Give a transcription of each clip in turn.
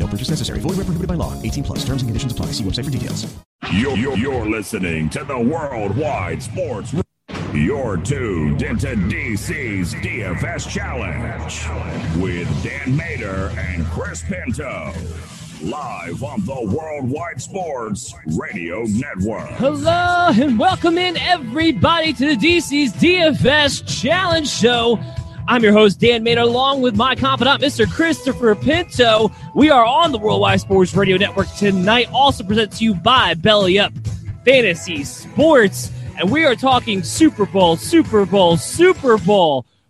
No purchase necessary. Void where prohibited by law. 18 plus. Terms and conditions apply. See website for details. You're listening to the Worldwide Sports. You're tuned into DC's DFS Challenge with Dan Mater and Chris Pinto. Live on the Worldwide Sports Radio Network. Hello and welcome in everybody to the DC's DFS Challenge Show. I'm your host, Dan Mater, along with my confidant, Mr. Christopher Pinto. We are on the Worldwide Sports Radio Network tonight, also presented to you by Belly Up Fantasy Sports. And we are talking Super Bowl.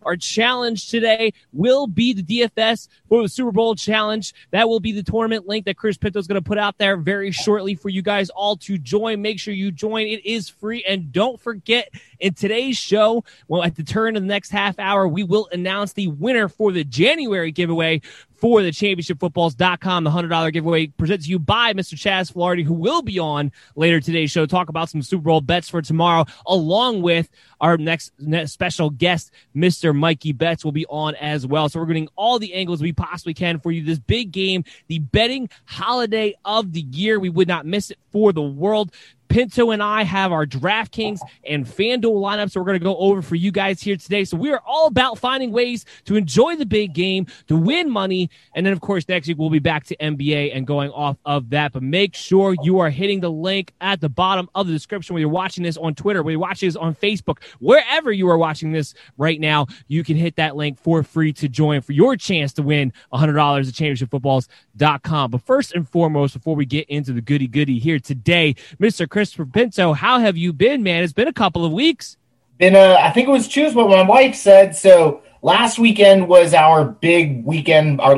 Our challenge today will be the DFS for the Super Bowl challenge. That will be the tournament link that Chris Pinto is going to put out there very shortly for you guys all to join. Make sure you join. It is free. And don't forget, in today's show, well, at the turn of the next half hour, we will announce the winner for the January giveaway for the ChampionshipFootballs.com, the $100 giveaway presented to you by Mr. Chaz Flaherty, who will be on later today's show. Talk about some Super Bowl bets for tomorrow, along with our next special guest, Mr. Mikey Betts, will be on as well. So we're getting all the angles we possibly can for you. This big game, the betting holiday of the year. We would not miss it for the world. Pinto and I have our DraftKings and FanDuel lineups we're going to go over for you guys here today. So we are all about finding ways to enjoy the big game, to win money. And then, of course, next week we'll be back to NBA and going off of that. But make sure you are hitting the link at the bottom of the description whether you're watching this on Twitter, whether you're watching this on Facebook, wherever you are watching this right now, you can hit that link for free to join for your chance to win $100 at ChampionshipFootballs.com. But first and foremost, before we get into the goody-goody here today, Mr. Christopher Pinto, how have you been, man? It's been a couple of weeks. I think it was Tuesday, what my wife said. So last weekend was our big weekend, our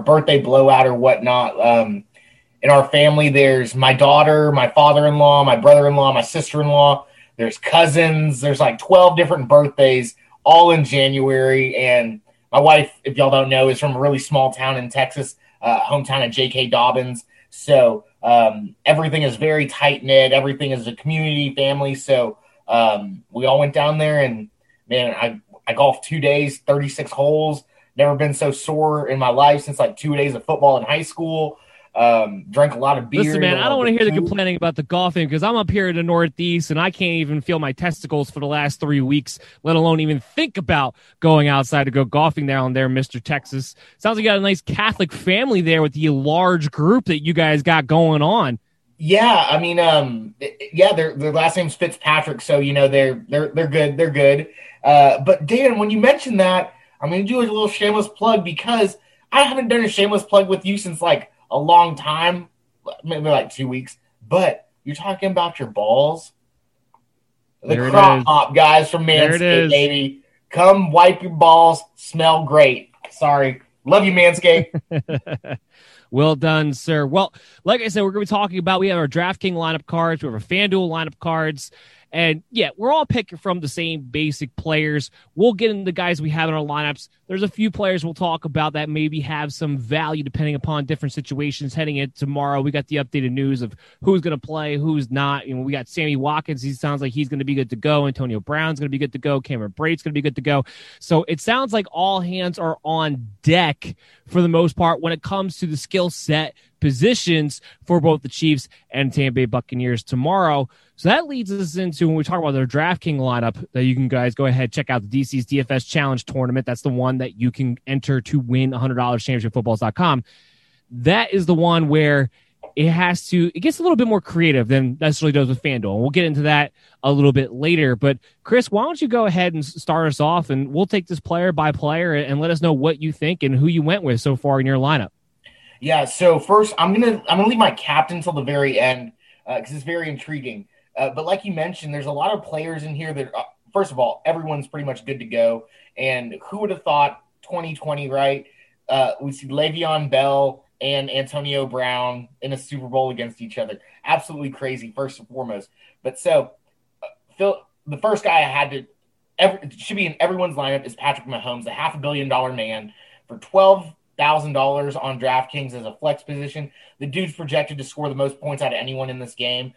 birthday blowout or whatnot. In our family, there's my daughter, my father-in-law, my brother-in-law, my sister-in-law. There's cousins. There's like 12 different birthdays, all in January. And my wife, if y'all don't know, is from a really small town in Texas, hometown of J.K. Dobbins. So everything is very tight-knit. Everything is a community family. So we all went down there, and, man, I golfed 2 days, 36 holes. Never been so sore in my life since, like, 2 days of football in high school. Drank a lot of beer. Listen, man, I don't want to hear the complaining about the golfing because I'm up here in the Northeast, and I can't even feel my testicles for the last 3 weeks, let alone even think about going outside to go golfing down there, Mr. Texas. Sounds like you got a nice Catholic family there with the large group that you guys got going on. Yeah, I mean, their last name's Fitzpatrick, so you know they're good, they're good. But Dan, when you mentioned that, I'm going to do a little shameless plug because I haven't done a shameless plug with you since like a long time, maybe like 2 weeks, but you're talking about your balls. The crop hop guys from Manscaped, baby. Come wipe your balls. Smell great. Sorry. Love you, Manscaped. Well done, sir. Well, like I said, we're going to be talking about, we have our DraftKings lineup cards, we have our FanDuel lineup cards. And, yeah, we're all picking from the same basic players. We'll get into the guys we have in our lineups. There's a few players we'll talk about that maybe have some value depending upon different situations heading into tomorrow. We got the updated news of who's going to play, who's not. You know, we got Sammy Watkins. He sounds like he's going to be good to go. Antonio Brown's going to be good to go. Cameron Braid's going to be good to go. So it sounds like all hands are on deck for the most part when it comes to the skill set positions for both the Chiefs and Tampa Bay Buccaneers tomorrow. So that leads us into when we talk about their DraftKings lineup that you can guys go ahead, check out the DC's DFS Challenge Tournament. That's the one that you can enter to win $100 championshipfootballs.com. That is the one where it gets a little bit more creative than necessarily does with FanDuel. And we'll get into that a little bit later. But Chris, why don't you go ahead and start us off, and we'll take this player by player and let us know what you think and who you went with so far in your lineup. Yeah. So first, I'm gonna leave my captain until the very end because it's very intriguing. But like you mentioned, there's a lot of players in here that, first of all, everyone's pretty much good to go. And who would have thought 2020, right? We see Le'Veon Bell and Antonio Brown in a Super Bowl against each other. Absolutely crazy, first and foremost. But so, Phil, the first guy I had to should be in everyone's lineup is Patrick Mahomes, the $500 million man for $12,000 on DraftKings as a flex position. The dude's projected to score the most points out of anyone in this game.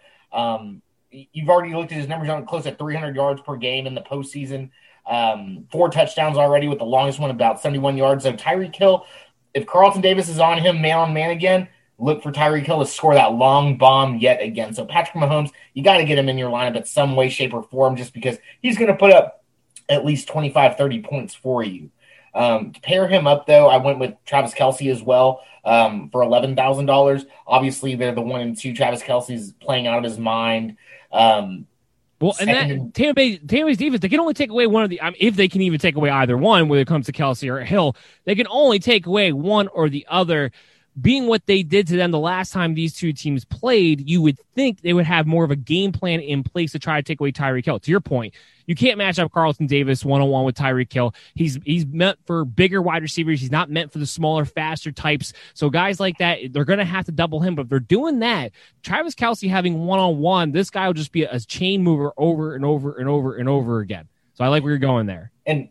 You've already looked at his numbers on close at 300 yards per game in the postseason. 4 touchdowns already, with the longest one about 71 yards. So Tyreek Hill, if Carlton Davis is on him man-on-man again, look for Tyreek Hill to score that long bomb yet again. So Patrick Mahomes, you got to get him in your lineup in some way, shape, or form just because he's going to put up at least 25, 30 points for you. To pair him up, though, I went with Travis Kelce as well for $11,000. Obviously, they're the 1 and 2. Travis Kelce's playing out of his mind. Well, and that Tampa Bay's defense, they can only take away one of the if they can even take away either one when it comes to Kelce or Hill, they can only take away one or the other. Being what they did to them the last time these two teams played, you would think they would have more of a game plan in place to try to take away Tyreek Hill. To your point, you can't match up Carlton Davis one-on-one with Tyreek Hill. He's meant for bigger wide receivers. He's not meant for the smaller, faster types. So guys like that, they're going to have to double him. But if they're doing that, Travis Kelce having one-on-one, this guy will just be a chain mover over and over and over and over again. So I like where you're going there. And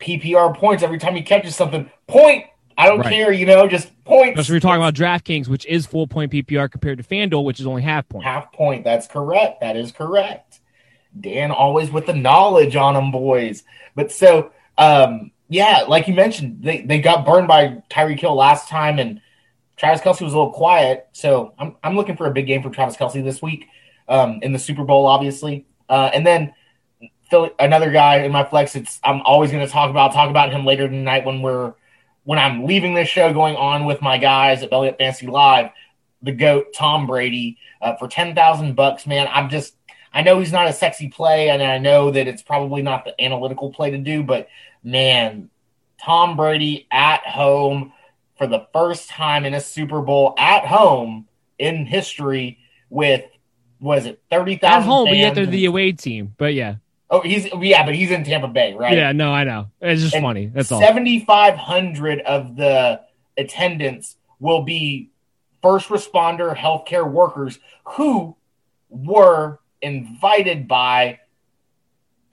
PPR points, every time he catches something, point. I don't care, just points. Especially if you're talking about DraftKings, which is full-point PPR compared to FanDuel, which is only half point. Half point, that's correct. That is correct. Dan always with the knowledge on them, boys. But so, like you mentioned, they got burned by Tyreek Hill last time, and Travis Kelce was a little quiet. So I'm looking for a big game for Travis Kelce this week in the Super Bowl, obviously. And then another guy in my flex, I'm always going to talk about him later tonight when I'm leaving this show, going on with my guys at Belly Up Fantasy Live, the GOAT, Tom Brady, for $10,000, man. I know he's not a sexy play, and I know that it's probably not the analytical play to do, but, man, Tom Brady at home for the first time in a Super Bowl, at home in history with, 30,000 at home, fans. But yet they're the away team, but yeah. Oh, but he's in Tampa Bay, right? Yeah, no, I know. It's just funny. That's all. 7,500 of the attendants will be first responder healthcare workers who were invited by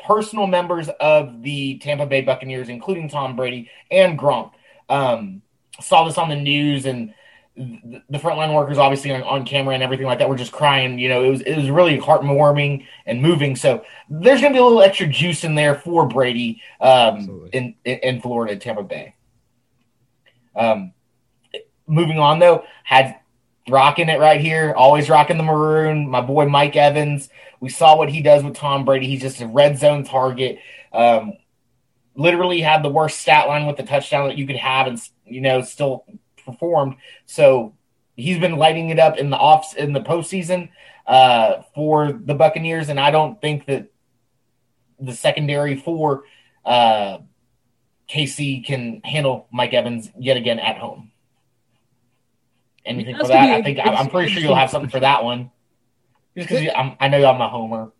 personal members of the Tampa Bay Buccaneers, including Tom Brady and Gronk. Saw this on the news, and the frontline workers, obviously on camera and everything like that, were just crying. It was really heartwarming and moving. So there's going to be a little extra juice in there for Brady in Florida, Tampa Bay. Moving on though, had rocking it right here, always rocking the maroon. My boy Mike Evans. We saw what he does with Tom Brady. He's just a red zone target. Literally had the worst stat line with the touchdown that you could have, and still performed. So he's been lighting it up in the in the postseason for the Buccaneers, and I don't think that the secondary for KC can handle Mike Evans yet again at home. Anything for that? I'm pretty sure you'll have something for that one. Just because I know I'm a homer.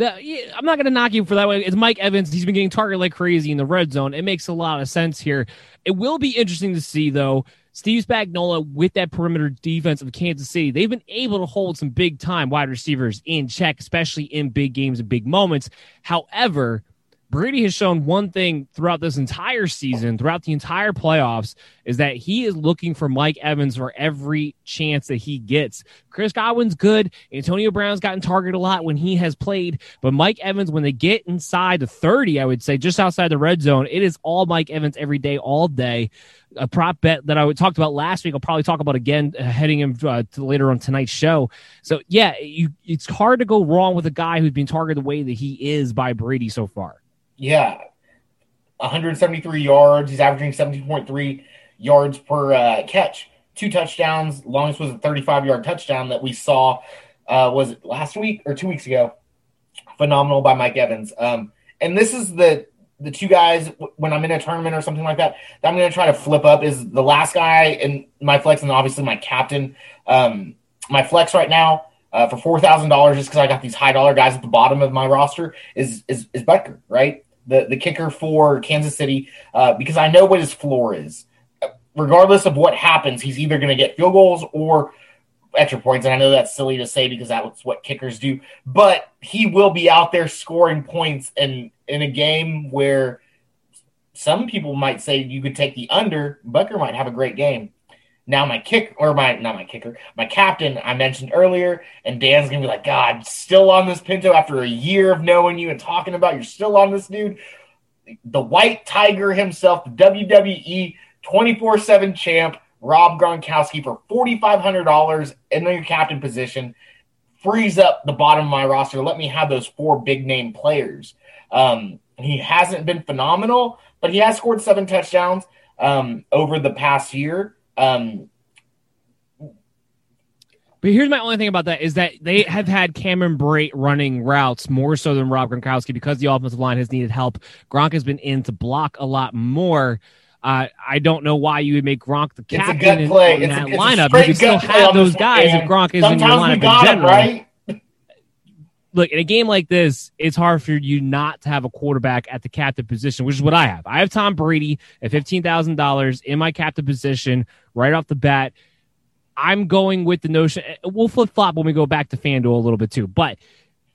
I'm not going to knock you for that one. It's Mike Evans. He's been getting targeted like crazy in the red zone. It makes a lot of sense here. It will be interesting to see, though, Steve Spagnuolo with that perimeter defense of Kansas City. They've been able to hold some big-time wide receivers in check, especially in big games and big moments. However, Brady has shown one thing throughout this entire season, throughout the entire playoffs, is that he is looking for Mike Evans for every chance that he gets. Chris Godwin's good. Antonio Brown's gotten targeted a lot when he has played. But Mike Evans, when they get inside the 30, I would say, just outside the red zone, it is all Mike Evans every day, all day. A prop bet that I talked about last week, I'll probably talk about again heading in to later on tonight's show. So, yeah, it's hard to go wrong with a guy who's been targeted the way that he is by Brady so far. Yeah, 173 yards. He's averaging 17.3 yards per catch. two touchdowns. Longest was a 35-yard touchdown that we saw, was it last week or 2 weeks ago? Phenomenal by Mike Evans. And this is the two guys, when I'm in a tournament or something like that, that I'm going to try to flip up is the last guy in my flex and obviously my captain. My flex right now for $4,000, just because I got these high-dollar guys at the bottom of my roster, is Becker, right? The kicker for Kansas City, because I know what his floor is. Regardless of what happens, he's either going to get field goals or extra points. And I know that's silly to say because that's what kickers do. But he will be out there scoring points in a game where some people might say you could take the under. Becker might have a great game. Now my captain I mentioned earlier, and Dan's going to be like, God, still on this Pinto after a year of knowing you and talking about you're still on this dude. The white tiger himself, the WWE 24/7 champ, Rob Gronkowski for $4,500 in the captain position. Frees up the bottom of my roster. Let me have those four big-name players. He hasn't been phenomenal, but he has scored seven touchdowns over the past year. But here's my only thing about that is that they have had Cameron Brate running routes more so than Rob Gronkowski because the offensive line has needed help. Gronk has been in to block a lot more. I don't know why you would make Gronk the captain in that lineup. You could still have those guys if Gronk is in your lineup in general. Right? Look, in a game like this, it's hard for you not to have a quarterback at the captain position, which is what I have. I have Tom Brady at $15,000 in my captain position right off the bat. I'm going with the notion. We'll flip-flop when we go back to FanDuel a little bit too, but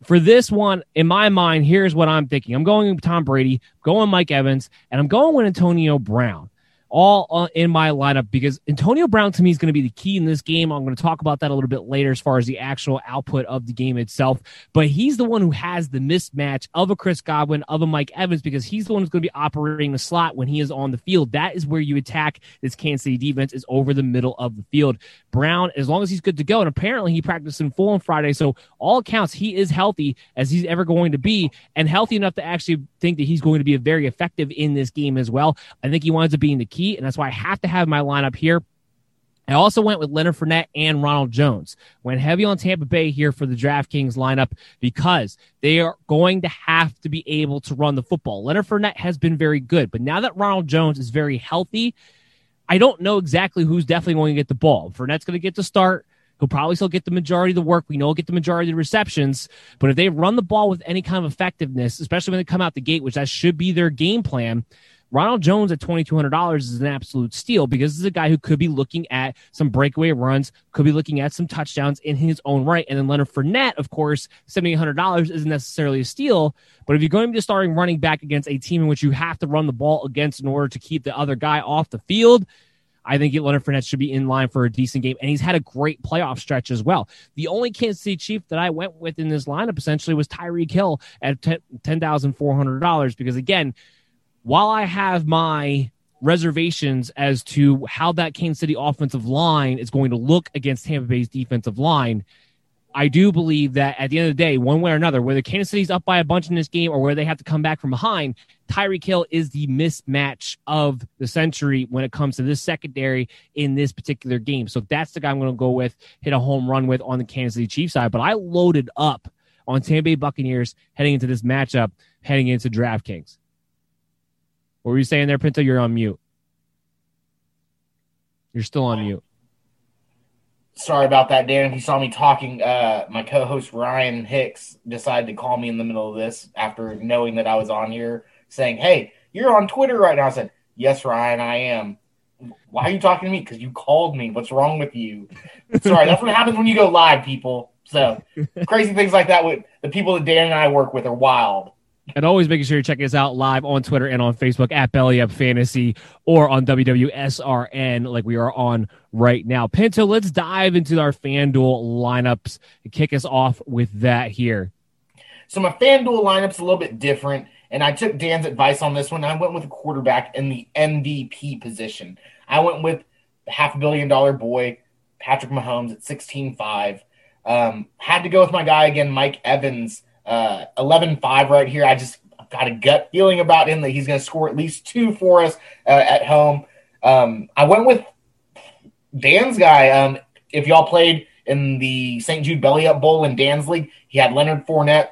for this one, in my mind, here's what I'm thinking. I'm going with Tom Brady, going Mike Evans, and I'm going with Antonio Brown, all in my lineup because Antonio Brown, to me, is going to be the key in this game. I'm going to talk about that a little bit later as far as the actual output of the game itself, but he's the one who has the mismatch of a Chris Godwin, of a Mike Evans, because he's the one who's going to be operating the slot when he is on the field. That is where you attack this Kansas City defense, is over the middle of the field. Brown, as long as he's good to go, and apparently he practiced in full on Friday, so all accounts, he is healthy as he's ever going to be, and healthy enough to actually think that he's going to be very effective in this game as well. I think he winds up being the key, and that's why I have to have my lineup here. I also went with Leonard Fournette and Ronald Jones. Went heavy on Tampa Bay here for the DraftKings lineup because they are going to have to be able to run the football. Leonard Fournette has been very good, but now that Ronald Jones is very healthy, I don't know exactly who's definitely going to get the ball. Fournette's going to get the start. He'll probably still get the majority of the work. We know he'll get the majority of the receptions. But if they run the ball with any kind of effectiveness, especially when they come out the gate, which that should be their game plan, Ronald Jones at $2,200 is an absolute steal because this is a guy who could be looking at some breakaway runs, could be looking at some touchdowns in his own right. And then Leonard Fournette, of course, $7,800 isn't necessarily a steal, but if you're going to be starting running back against a team in which you have to run the ball against in order to keep the other guy off the field, I think Leonard Fournette should be in line for a decent game, and he's had a great playoff stretch as well. The only Kansas City Chief that I went with in this lineup essentially was Tyreek Hill at $10,400 because, again, while I have my reservations as to how that Kansas City offensive line is going to look against Tampa Bay's defensive line, I do believe that at the end of the day, one way or another, whether Kansas City's up by a bunch in this game or where they have to come back from behind, Tyreek Hill is the mismatch of the century when it comes to this secondary in this particular game. So that's the guy I'm going to go with, hit a home run with on the Kansas City Chiefs side. But I loaded up on Tampa Bay Buccaneers heading into this matchup, heading into DraftKings. What were you saying there, Pinto? You're on mute. You're still on mute. Sorry about that, Dan. If you saw me talking, my co-host Ryan Hicks decided to call me in the middle of this after knowing that I was on here saying, hey, you're on Twitter right now. I said, yes, Ryan, I am. Why are you talking to me? Because you called me. What's wrong with you? Sorry, that's what happens when you go live, people. So crazy things like that with the people that Dan and I work with are wild. And always making sure you're checking us out live on Twitter and on Facebook at Belly Up Fantasy or on WWSRN like we are on right now. Pinto, let's dive into our FanDuel lineups and kick us off with that here. So my FanDuel lineup's a little bit different, and I took Dan's advice on this one. I went with a quarterback in the MVP position. I went with the $500 million boy, Patrick Mahomes at 16.5. Had to go with my guy again, Mike Evans. 11.5 right here. I've got a gut feeling about him that he's going to score at least two for us at home. I went with Dan's guy, if y'all played in the St. Jude Belly Up Bowl in Dan's league, he had Leonard Fournette.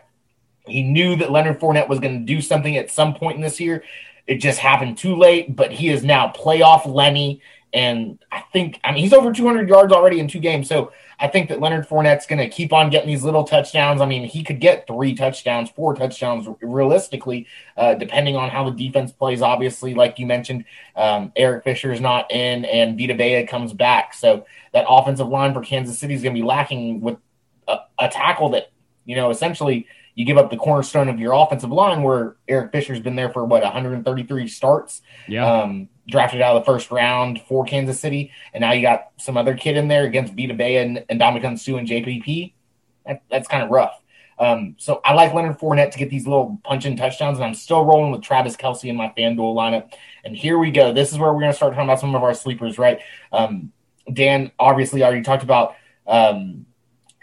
He knew that Leonard Fournette was going to do something at some point in this year. It just happened too late, but he is now playoff Lenny. And I mean, he's over 200 yards already in two games. So I think that Leonard Fournette's going to keep on getting these little touchdowns. I mean, he could get 3 touchdowns, 4 touchdowns realistically, depending on how the defense plays. Obviously, like you mentioned, Eric Fisher is not in and Vita Vea comes back. So that offensive line for Kansas City is going to be lacking with a tackle that, you know, essentially you give up the cornerstone of your offensive line where Eric Fisher's been there for, 133 starts. Yeah. Drafted out of the first round for Kansas City, and now you got some other kid in there against Vita Vea and Ndamukong Suh and JPP. That's kind of rough. So I like Leonard Fournette to get these little punch-in touchdowns, and I'm still rolling with Travis Kelce in my FanDuel lineup. And here we go. This is where we're going to start talking about some of our sleepers, right? Dan obviously already talked about I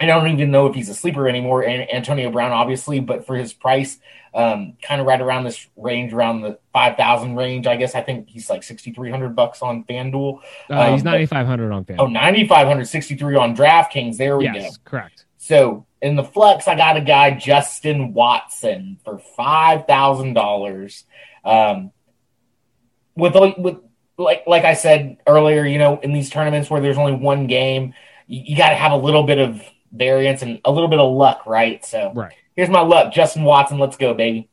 don't even know if he's a sleeper anymore, and Antonio Brown, obviously, but for his price, kind of right around this range, around the 5,000 range, I guess. I think he's like $6,300 on FanDuel. He's 9,500 on FanDuel. Oh, 9,500, 63 on DraftKings. There we go. Yes, correct. So in the flex, I got a guy, Justin Watson, for $5,000. Like I said earlier, you know, in these tournaments where there's only one game, you got to have a little bit of variance and a little bit of luck, right? So Here's my luck. Justin Watson, let's go, baby.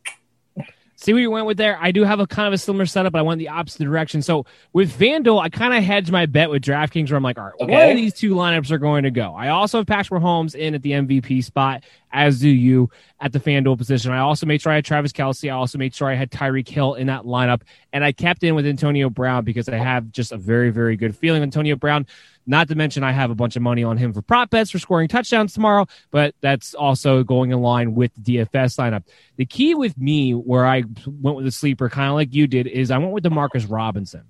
See where you went with there? I do have a kind of a similar setup, but I went the opposite direction. So with FanDuel, I kind of hedged my bet with DraftKings where I'm like, all right, One of these two lineups are going to go. I also have Patrick Mahomes in at the MVP spot, as do you at the FanDuel position. I also made sure I had Travis Kelce. I also made sure I had Tyreek Hill in that lineup. And I kept in with Antonio Brown because I have just a very, very good feeling. Antonio Brown, not to mention I have a bunch of money on him for prop bets for scoring touchdowns tomorrow, but that's also going in line with the DFS lineup. The key with me where I went with a sleeper, kind of like you did, is I went with Demarcus Robinson.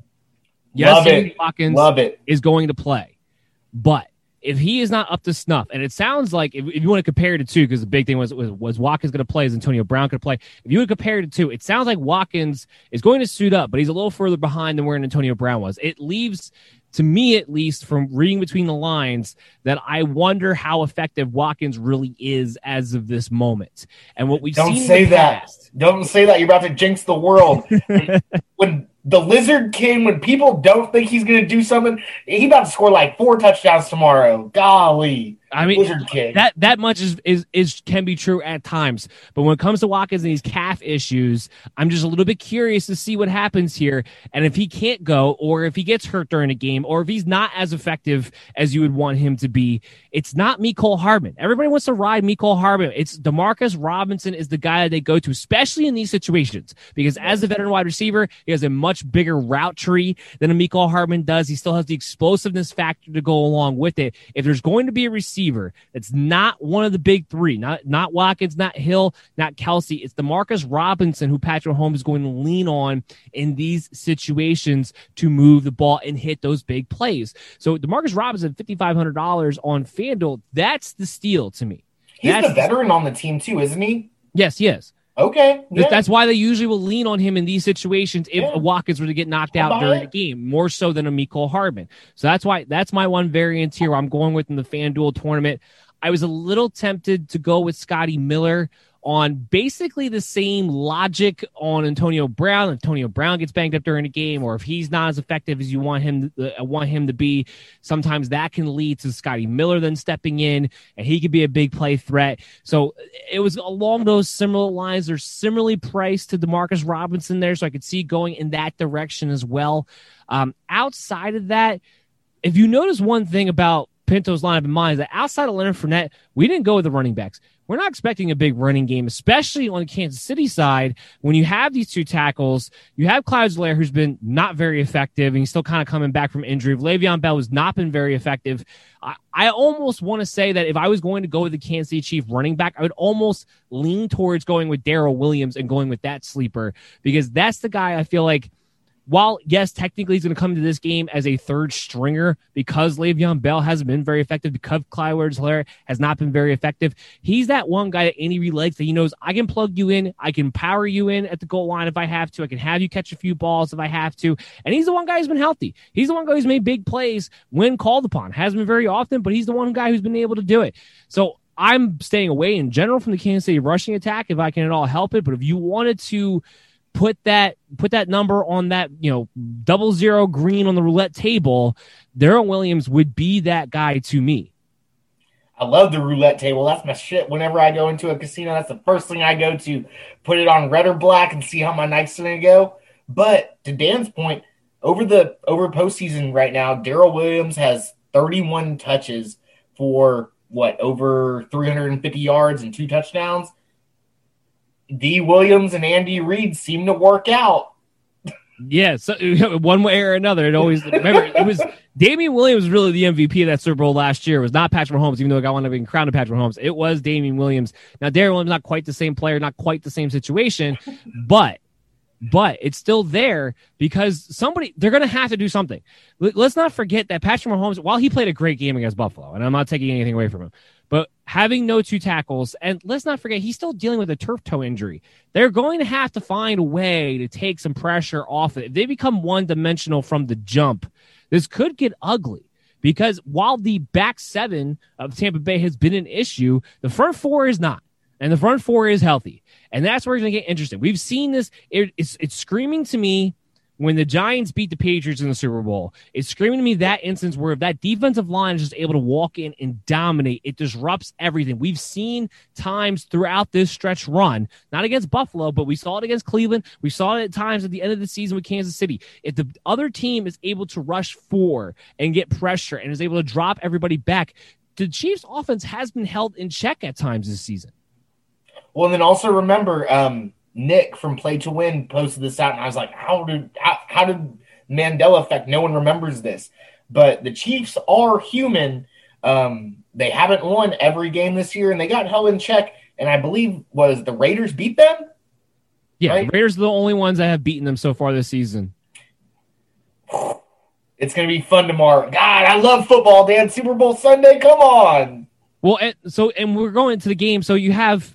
Yes, Sammy Watkins is going to play, but if he is not up to snuff, and it sounds like if you want to compare it to two, because the big thing was Watkins going to play, is Antonio Brown going to play? If you would compare it to two, it sounds like Watkins is going to suit up, but he's a little further behind than where Antonio Brown was. It leaves, to me at least, from reading between the lines, that I wonder how effective Watkins really is as of this moment. And what we've seen in the past. Don't say that. You're about to jinx the world. When the Lizard King, when people don't think he's going to do something, he's about to score like 4 touchdowns tomorrow. Golly. I mean, Lizard King. That much is can be true at times. But when it comes to Watkins and these calf issues, I'm just a little bit curious to see what happens here. And if he can't go, or if he gets hurt during a game, or if he's not as effective as you would want him to be, it's not Mecole Hardman. Everybody wants to ride Mecole Hardman. It's Demarcus Robinson is the guy that they go to, especially in these situations. Because as a veteran wide receiver, he has a much bigger route tree than a Mecole Hardman does. He still has the explosiveness factor to go along with it. If there's going to be a receiver that's not one of the big three, not Watkins, not Hill, not Kelce, it's Demarcus Robinson who Patrick Mahomes is going to lean on in these situations to move the ball and hit those big plays. So Demarcus Robinson, $5,500 on FanDuel, that's the steal to me. He's the veteran on the team too, isn't he? Yes, he is. Okay. Yeah. That's why they usually will lean on him in these situations if Watkins were to get knocked out during a game, more so than a Mecole Hardman. So that's why that's my one variant here I'm going with in the FanDuel tournament. I was a little tempted to go with Scotty Miller on basically the same logic on Antonio Brown. Antonio Brown gets banged up during a game, or if he's not as effective as you want him to be, sometimes that can lead to Scotty Miller then stepping in, and he could be a big play threat. So it was along those similar lines. They're similarly priced to Demarcus Robinson there, so I could see going in that direction as well. Outside of that, if you notice one thing about Pinto's lineup in mind is that outside of Leonard Fournette, we didn't go with the running backs. We're not expecting a big running game, especially on the Kansas City side. When you have these two tackles, you have Clyde Lair, who's been not very effective, and he's still kind of coming back from injury. Le'Veon Bell has not been very effective. I almost want to say that if I was going to go with the Kansas City Chief running back, I would almost lean towards going with Darrell Williams and going with that sleeper, because that's the guy I feel like while, yes, technically he's going to come to this game as a third stringer because Le'Veon Bell hasn't been very effective, because Clyde Edwards-Helaire has not been very effective, he's that one guy that Andy Reid likes that he knows, I can plug you in, I can power you in at the goal line if I have to, I can have you catch a few balls if I have to, and he's the one guy who's been healthy. He's the one guy who's made big plays when called upon. Hasn't been very often, but he's the one guy who's been able to do it. So I'm staying away in general from the Kansas City rushing attack if I can at all help it. But if you wanted to put that number on that, you know, 00 green on the roulette table, Darrell Williams would be that guy to me. I love the roulette table. That's my shit. Whenever I go into a casino, that's the first thing I go to. Put it on red or black and see how my night's going to go. But to Dan's point, over postseason right now, Darrell Williams has 31 touches for over 350 yards and 2 touchdowns. D. Williams and Andy Reid seem to work out. Yeah, so one way or another. It always remember it was Damian Williams really the MVP of that Super Bowl last year. It was not Patrick Mahomes, even though I got one of being crowned Patrick Mahomes. It was Damian Williams. Now Darrell Williams not quite the same player, not quite the same situation, but it's still there because they're going to have to do something. Let's not forget that Patrick Mahomes, while he played a great game against Buffalo, and I'm not taking anything away from him, but having no 2 tackles, and let's not forget, he's still dealing with a turf toe injury. They're going to have to find a way to take some pressure off it. If they become one-dimensional from the jump, this could get ugly. Because while the back 7 of Tampa Bay has been an issue, the front 4 is not. And the front 4 is healthy. And that's where it's going to get interesting. We've seen this. It's screaming to me when the Giants beat the Patriots in the Super Bowl. It's screaming to me that instance where if that defensive line is just able to walk in and dominate, it disrupts everything. We've seen times throughout this stretch run, not against Buffalo, but we saw it against Cleveland. We saw it at times at the end of the season with Kansas City. If the other team is able to rush 4 and get pressure and is able to drop everybody back, the Chiefs' offense has been held in check at times this season. Well, and then also remember, Nick from Play to Win posted this out, and I was like, how did Mandela effect? No one remembers this. But the Chiefs are human. They haven't won every game this year, and they got held in check. And I believe, was the Raiders beat them? Yeah, right? The Raiders are the only ones that have beaten them so far this season. It's going to be fun tomorrow. God, I love football, Dan. Super Bowl Sunday, come on. Well, and we're going to the game, so you have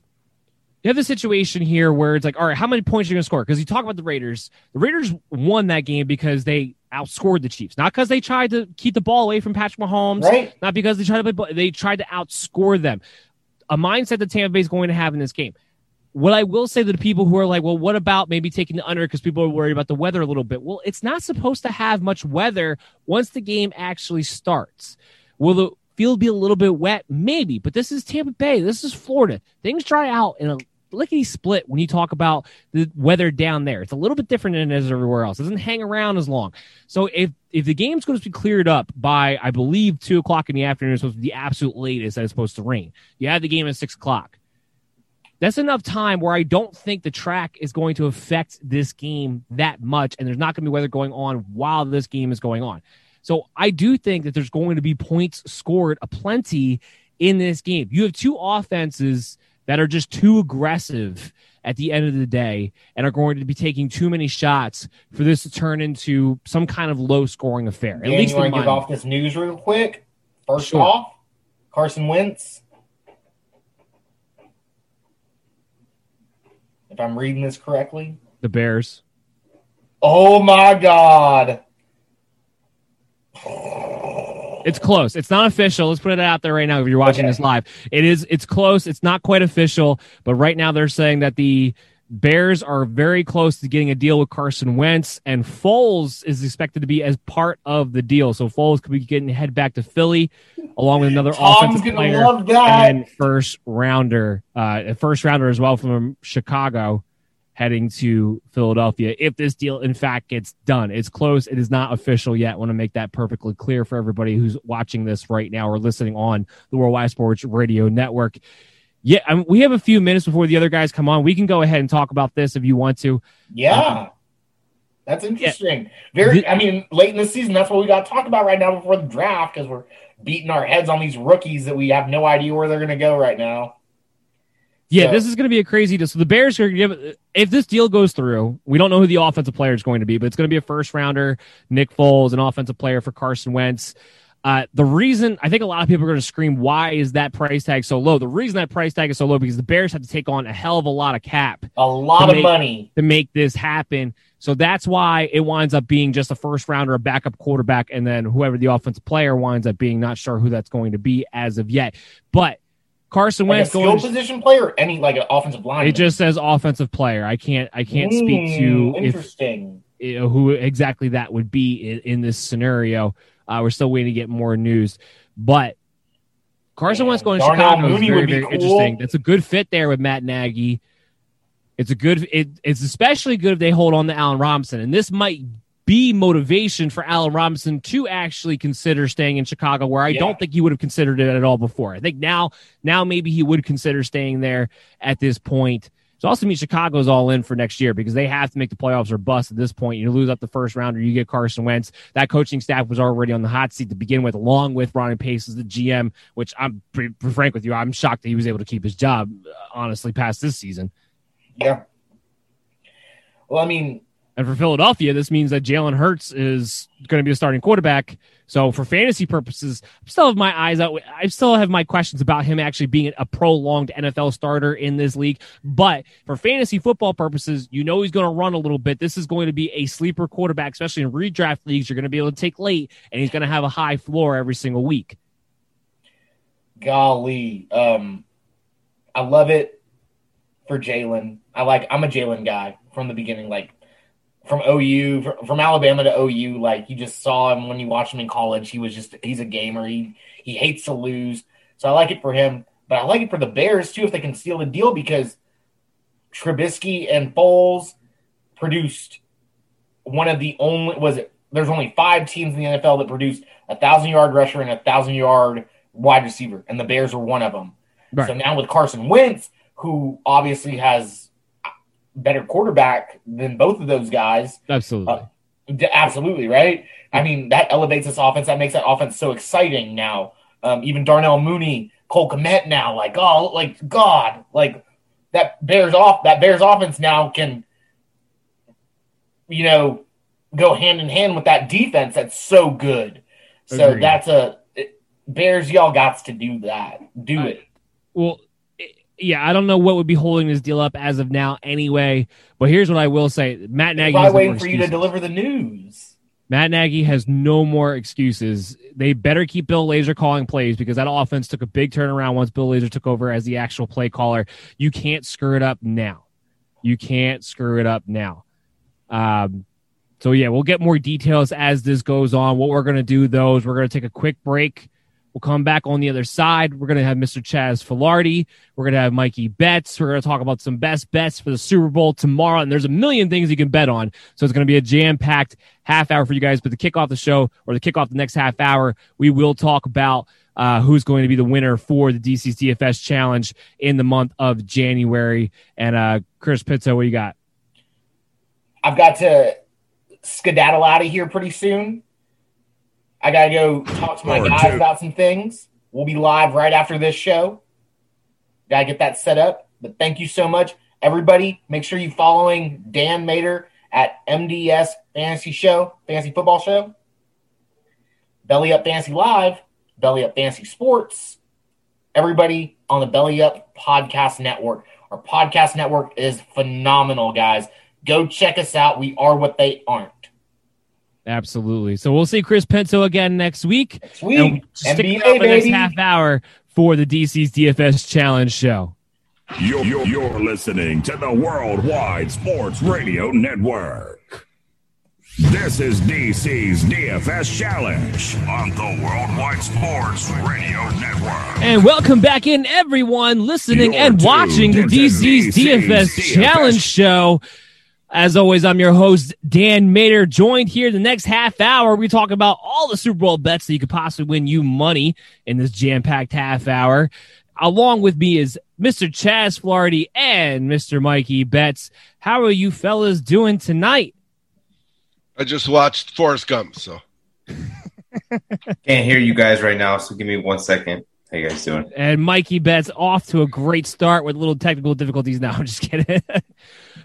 the situation here where it's like, all right, how many points are you going to score? Because you talk about the Raiders. The Raiders won that game because they outscored the Chiefs. Not because they tried to keep the ball away from Patrick Mahomes. Right. Not because they tried to play, they tried to outscore them. A mindset that Tampa Bay is going to have in this game. What I will say to the people who are like, well, what about maybe taking the under because people are worried about the weather a little bit? Well, it's not supposed to have much weather once the game actually starts. Will the field be a little bit wet? Maybe. But this is Tampa Bay. This is Florida. Things dry out in a lickety split when you talk about the weather down there. It's a little bit different than it is everywhere else. It doesn't hang around as long. So if the game's going to be cleared up by, I believe, 2:00 in the afternoon, it's supposed to be the absolute latest that it's supposed to rain. You have the game at 6:00. That's enough time where I don't think the track is going to affect this game that much, and there's not going to be weather going on while this game is going on. So I do think that there's going to be points scored aplenty in this game. You have 2 offenses that are just too aggressive at the end of the day and are going to be taking too many shots for this to turn into some kind of low-scoring affair. At least you want to give off this news real quick? First off, Carson Wentz. If I'm reading this correctly. The Bears. Oh, my God. It's close. It's not official. Let's put it out there right now if you're watching this live. It's close. It's not quite official, but right now they're saying that the Bears are very close to getting a deal with Carson Wentz, and Foles is expected to be as part of the deal. So Foles could be getting to head back to Philly along with another offensive player and first rounder as well from Chicago heading to Philadelphia if this deal, in fact, gets done. It's close. It is not official yet. I want to make that perfectly clear for everybody who's watching this right now or listening on the Worldwide Sports Radio Network. Yeah, we have a few minutes before the other guys come on. We can go ahead and talk about this if you want to. Yeah, that's interesting. Yeah. Late in the season, that's what we got to talk about right now before the draft because we're beating our heads on these rookies that we have no idea where they're going to go right now. Yeah, this is going to be a crazy deal. So the Bears are going to give, if this deal goes through, we don't know who the offensive player is going to be, but it's going to be a first rounder, Nick Foles, an offensive player for Carson Wentz. The reason I think a lot of people are going to scream, why is that price tag so low? The reason that price tag is so low because the Bears have to take on a hell of a lot of cap, money to make this happen. So that's why it winds up being just a first rounder, a backup quarterback, and then whoever the offensive player winds up being. Not sure who that's going to be as of yet, but Carson Wentz, like a skill position player, or any like an offensive line. It just says offensive player. I can't speak to who exactly that would be in this scenario. We're still waiting to get more news, but Carson Wentz going to Chicago is very, very cool. Interesting. That's a good fit there with Matt Nagy. It's especially good if they hold on to Allen Robinson, and this might be motivation for Allen Robinson to actually consider staying in Chicago, where I don't think he would have considered it at all before. I think now maybe he would consider staying there at this point. So also means Chicago's all in for next year because they have to make the playoffs or bust at this point. You lose out the first rounder, you get Carson Wentz. That coaching staff was already on the hot seat to begin with, along with Ronnie Pace as the GM, which I'm pretty frank with you, I'm shocked that he was able to keep his job, honestly, past this season. Yeah. Well, I mean, and for Philadelphia, this means that Jalen Hurts is going to be a starting quarterback. So for fantasy purposes, I still have my eyes out. I still have my questions about him actually being a prolonged NFL starter in this league. But for fantasy football purposes, you know he's going to run a little bit. This is going to be a sleeper quarterback, especially in redraft leagues. You're going to be able to take late, and he's going to have a high floor every single week. Golly. I love it for Jalen. I'm a Jalen guy from the beginning, from OU, from Alabama to OU, you just saw him when you watched him in college. He's a gamer. He hates to lose. So I like it for him, but I like it for the Bears too if they can seal the deal because Trubisky and Foles produced one of the only. There's only 5 teams in the NFL that produced 1,000-yard rusher and 1,000-yard wide receiver, and the Bears were one of them. Right. So now with Carson Wentz, who obviously has better quarterback than both of those guys. Absolutely. Absolutely, right? I mean, that elevates this offense. That makes that offense so exciting now. Even Darnell Mooney, Cole Kmet now, that Bears offense now can, go hand in hand with that defense that's so good. So agreed. Bears, y'all gots to do that. Do it. Well, yeah, I don't know what would be holding this deal up as of now anyway, but here's what I will say. Matt Nagy is waiting for you to deliver the news. Matt Nagy has no more excuses. They better keep Bill Lazor calling plays because that offense took a big turnaround once Bill Lazor took over as the actual play caller. You can't screw it up now. So, yeah, we'll get more details as this goes on. What we're going to do, though, is we're going to take a quick break. We'll come back on the other side. We're going to have Mr. Chaz Flaherty. We're going to have Mikey Betts. We're going to talk about some best bets for the Super Bowl tomorrow. And there's a million things you can bet on. So it's going to be a jam-packed half hour for you guys. But to kick off the show or to kick off the next half hour, we will talk about who's going to be the winner for the DC's DFS Challenge in the month of January. And Chris Pinto, what do you got? I've got to skedaddle out of here pretty soon. I got to go talk to my guys about some things. We'll be live right after this show. Got to get that set up. But thank you so much. Everybody, make sure you're following Dan Mater at MDS Fantasy Show, Fantasy Football Show, Belly Up Fantasy Live, Belly Up Fantasy Sports. Everybody on the Belly Up Podcast Network. Our podcast network is phenomenal, guys. Go check us out. We are what they aren't. Absolutely. So we'll see Chris Pinto again next week. Stick around for the next half hour for the DC's DFS Challenge show. You're listening to the Worldwide Sports Radio Network. This is DC's DFS Challenge on the Worldwide Sports Radio Network. And welcome back in, everyone, listening and watching the DC's DFS Challenge show. As always, I'm your host, Dan Mater, joined here the next half hour. We talk about all the Super Bowl bets that you could possibly win you money in this jam-packed half hour. Along with me is Mr. Chaz Flaherty and Mr. Mikey Betts. How are you fellas doing tonight? I just watched Forrest Gump, so. Can't hear you guys right now, so give me 1 second. How you guys doing? And Mikey Betts off to a great start with little technical difficulties now. I'm just kidding.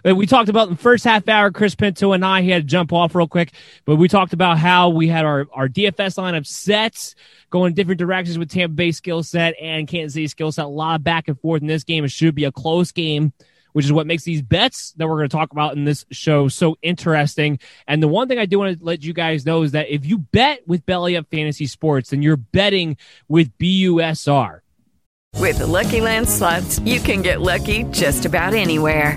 We talked about in the first half hour, Chris Pinto and I, he had to jump off real quick, but we talked about how we had our DFS lineup set going different directions with Tampa Bay skill set and Kansas City skill set. A lot of back and forth in this game. It should be a close game, which is what makes these bets that we're going to talk about in this show so interesting. And the one thing I do want to let you guys know is that if you bet with Belly Up Fantasy Sports, then you're betting with BUSR. With the Lucky Land Slots, you can get lucky just about anywhere.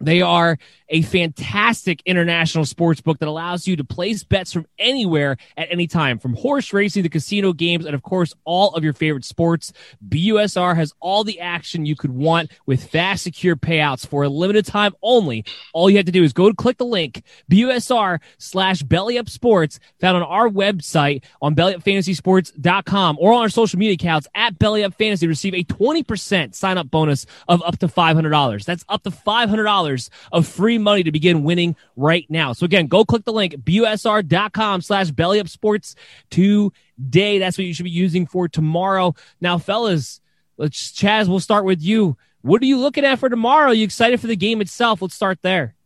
They are a fantastic international sports book that allows you to place bets from anywhere at any time, from horse racing to casino games and, of course, all of your favorite sports. BUSR has all the action you could want with fast, secure payouts for a limited time only. All you have to do is go to click the link, BUSR/BellyUpSports, found on our website on BellyUpFantasySports.com or on our social media accounts at BellyUpFantasy to receive a 20% sign-up bonus of up to $500. That's up to $500 of free money to begin winning right now. So again, go click the link, BUSR.com/BellyUpSports today. That's what you should be using for tomorrow. Now, fellas, Chaz, we'll start with you. What are you looking at for tomorrow? Are you excited for the game itself? Let's start there.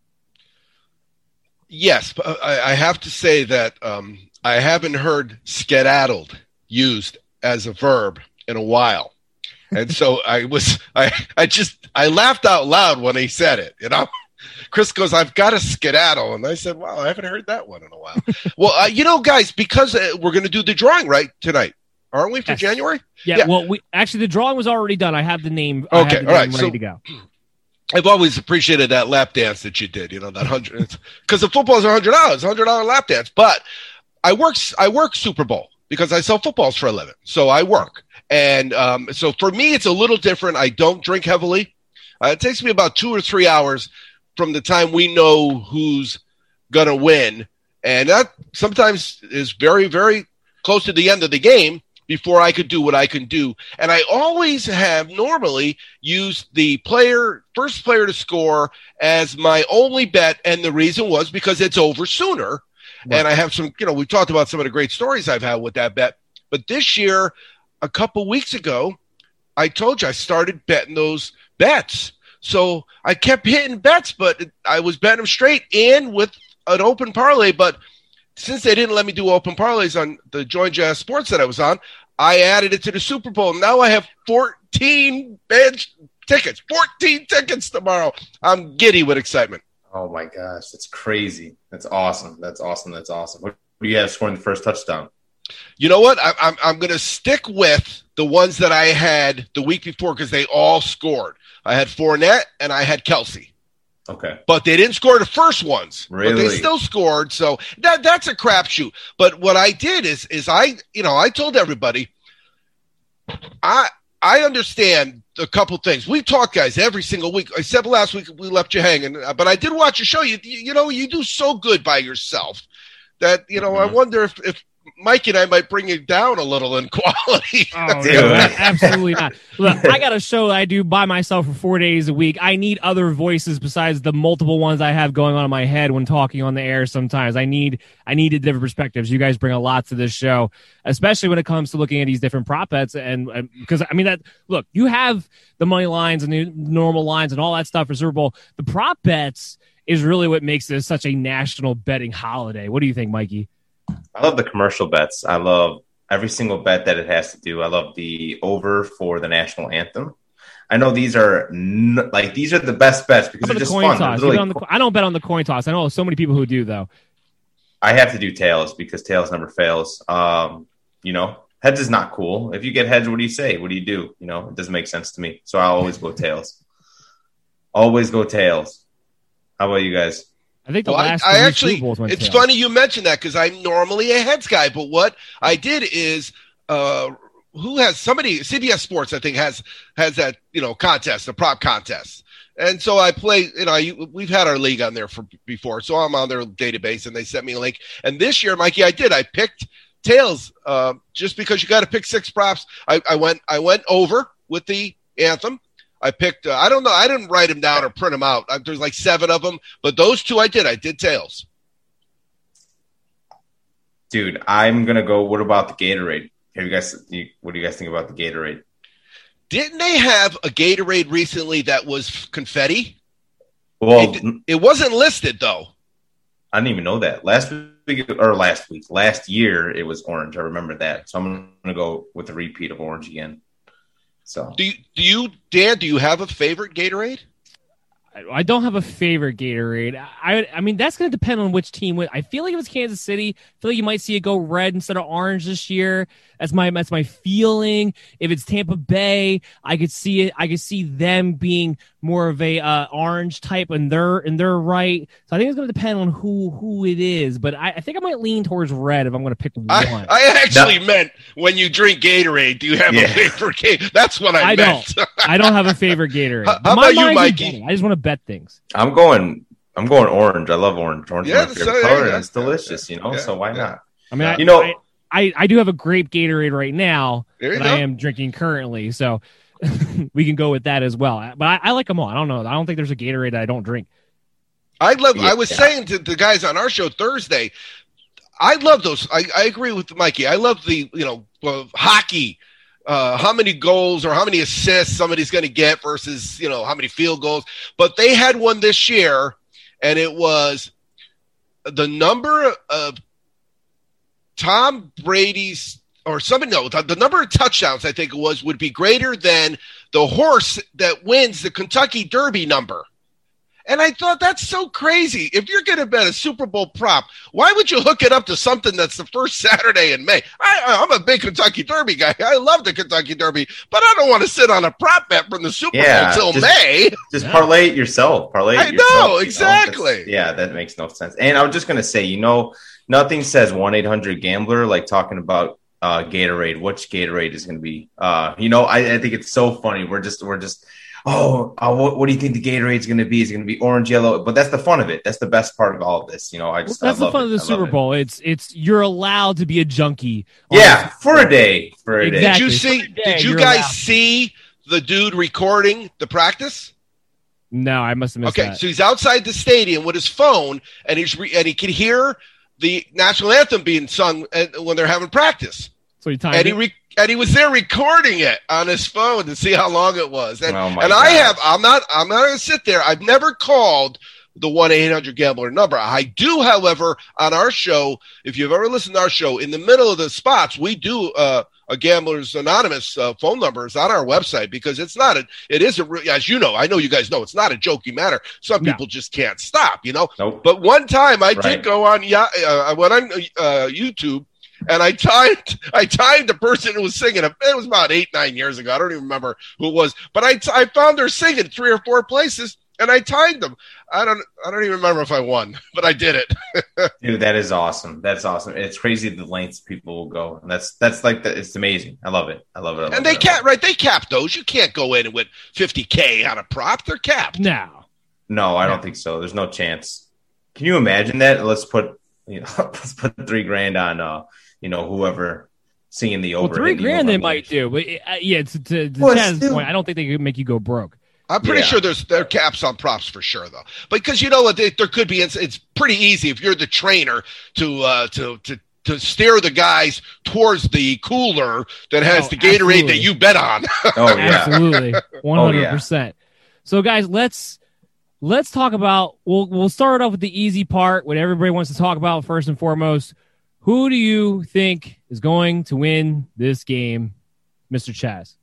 Yes, I have to say that I haven't heard skedaddled used as a verb in a while. And so I laughed out loud when he said it. You know, Chris goes, "I've got a skedaddle," and I said, "Wow, I haven't heard that one in a while." Well, you know, guys, because we're going to do the drawing right tonight, aren't we? For yes. January? Yeah. Well, we actually the drawing was already done. I have the name. Okay. All right, ready to go. I've always appreciated that lap dance that you did. You know, that $100 because the football is $100, $100 lap dance. But I work Super Bowl because I sell footballs for a living, so I work. And so for me, it's a little different. I don't drink heavily. It takes me about 2 or 3 hours from the time we know who's going to win. And that sometimes is very, very close to the end of the game before I could do what I can do. And I always have normally used the first player to score as my only bet. And the reason was because it's over sooner. Right. And I have some, you know, we talked about some of the great stories I've had with that bet. But this year, a couple weeks ago, I told you I started betting those bets. So I kept hitting bets, but I was betting them straight in with an open parlay. But since they didn't let me do open parlays on the Join Jazz Sports that I was on, I added it to the Super Bowl. Now I have 14 bench tickets, 14 tickets tomorrow. I'm giddy with excitement. Oh, my gosh. That's crazy. That's awesome. That's awesome. That's awesome. What do you have scoring the first touchdown? You know what? I'm going to stick with the ones that I had the week before because they all scored. I had Fournette and I had Kelce. Okay. But they didn't score the first ones. Really? But they still scored. So that's a crapshoot. But what I did is I told everybody I understand a couple things. We talk, guys, every single week. Except last week we left you hanging. But I did watch your show. You know, you do so good by yourself that, you know, I wonder if Mike and I might bring it down a little in quality. Oh, no, absolutely not. Look, I got a show that I do by myself for 4 days a week. I need other voices besides the multiple ones I have going on in my head when talking on the air sometimes. I needed different perspectives. You guys bring a lot to this show, especially when it comes to looking at these different prop bets. And because, I mean, that look, you have the money lines and the normal lines and all that stuff for Super Bowl. The prop bets is really what makes this such a national betting holiday. What do you think, Mikey? I love the commercial bets. I love every single bet that it has to do. I love the over for the national anthem. I know these are these are the best bets because they're just fun. I don't bet on the coin toss. I know so many people who do though. I have to do tails because tails never fails. Heads is not cool. If you get heads, what do you say? What do you do? You know, it doesn't make sense to me. So I always go tails. Always go tails. How about you guys? I think the last I actually, it's tails. Funny you mentioned that because I'm normally a heads guy. But what I did is, CBS Sports, I think, has that, contest, the prop contest. And so I play, we've had our league on there before. So I'm on their database and they sent me a link. And this year, Mikey, I picked tails, just because you got to pick six props. I went over with the Anthem. I picked, I don't know. I didn't write them down or print them out. There's like seven of them, but those two I did tails. Dude, I'm going to go. What about the Gatorade? What do you guys think about the Gatorade? Didn't they have a Gatorade recently that was confetti? Well, it wasn't listed though. I didn't even know that. Last year it was orange. I remember that. So I'm going to go with a repeat of orange again. So do you, Dan? Do you have a favorite Gatorade? I don't have a favorite Gatorade. I mean, that's going to depend on which team. I feel like if it's Kansas City, I feel like you might see it go red instead of orange this year. That's my feeling. If it's Tampa Bay, I could see it. I could see them being more of a orange type in their right. So I think it's going to depend on who it is. But I think I might lean towards red if I'm going to pick one. I actually meant when you drink Gatorade, do you have a favorite Gatorade? That's what I meant. I don't have a favorite Gatorade. How about you, Mikey? I just want to bet things. I'm going orange. I love orange. Orange is my favorite color. It's delicious, so why not? I mean, I do have a grape Gatorade right now that I am drinking currently, so we can go with that as well. But I like them all. I don't know. I don't think there's a Gatorade that I don't drink. I was saying to the guys on our show Thursday, I love those. I agree with Mikey. I love the, hockey. How many goals or how many assists somebody's going to get versus, how many field goals. But they had one this year, and it was the number of Tom Brady's or somebody. No, the number of touchdowns I think it was would be greater than the horse that wins the Kentucky Derby number. And I thought, that's so crazy. If you're going to bet a Super Bowl prop, why would you hook it up to something that's the first Saturday in May? I'm a big Kentucky Derby guy. I love the Kentucky Derby, but I don't want to sit on a prop bet from the Super Bowl until May. Just parlay it yourself. Exactly. That makes no sense. And I was just going to say, nothing says 1-800-GAMBLER like talking about Gatorade, which Gatorade is going to be. I think it's so funny. We're just. What do you think the Gatorade's going to be? Is going to be orange, yellow, but that's the fun of it. That's the best part of all of this. That's the fun of the Super Bowl. It's you're allowed to be a junkie. For a day. For a day. Did you guys see the dude recording the practice? No, I must have missed that. Okay, so he's outside the stadium with his phone, and he can hear the national anthem being sung when they're having practice. So he timed it. And he was there recording it on his phone to see how long it was. And, I'm not going to sit there. I've never called the 1-800-GAMBLER number. I do, however, on our show, if you've ever listened to our show, in the middle of the spots, we do a Gamblers Anonymous phone number. It's on our website because I know you guys know, it's not a jokey matter. Some people just can't stop, Nope. But one time I did go on, I went on YouTube. And I timed the person who was singing. It was about 8-9 years ago. I don't even remember who it was. But I found her singing 3 or 4 places, and I timed them. I don't even remember if I won, but I did it. Dude, that is awesome. That's awesome. It's crazy the lengths people will go, and it's amazing. I love it. And they cap right. They cap those. You can't go in and win $50K on a prop. They're capped. No, I don't think so. There's no chance. Can you imagine that? Let's put $3,000 on. Whoever seeing the over. Well, $3,000 they might do, but to Chaz's point, I don't think they could make you go broke. I'm pretty sure there are caps on props for sure, though, because you know what, there could be. It's pretty easy if you're the trainer to steer the guys towards the cooler that has the Gatorade that you bet on. Absolutely, 100%. So, guys, let's talk about. We'll start off with the easy part, what everybody wants to talk about first and foremost. Who do you think is going to win this game, Mr. Chaz?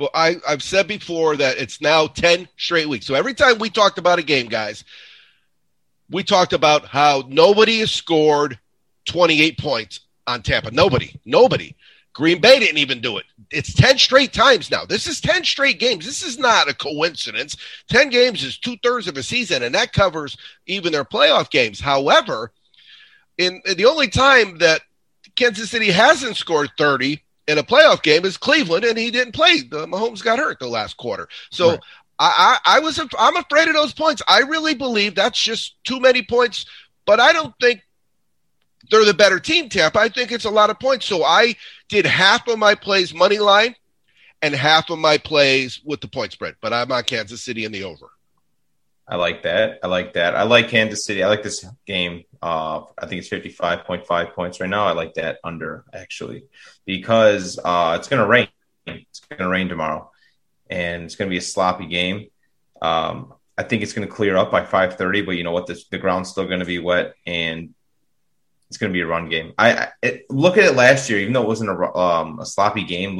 But I've said before that it's now 10 straight weeks. So every time we talked about a game, guys, we talked about how nobody has scored 28 points on Tampa. Nobody. Green Bay didn't even do it. It's 10 straight times now. This is 10 straight games. This is not a coincidence. 10 games is 2/3 of a season, and that covers even their playoff games. However, in the only time that Kansas City hasn't scored 30 in a playoff game is Cleveland, and he didn't play. Mahomes got hurt the last quarter. So right. I'm afraid of those points. I really believe that's just too many points, but I don't think they're the better team, Tampa. I think it's a lot of points. So I did half of my plays money line and half of my plays with the point spread, but I'm on Kansas City in the over. I like that. I like Kansas City. I like this game. I think it's 55.5 points right now. I like that under, actually, because it's going to rain. It's going to rain tomorrow, and it's going to be a sloppy game. I think it's going to clear up by 5:30, but you know what? The ground's still going to be wet, and it's going to be a run game. Look at it last year, even though it wasn't a sloppy game.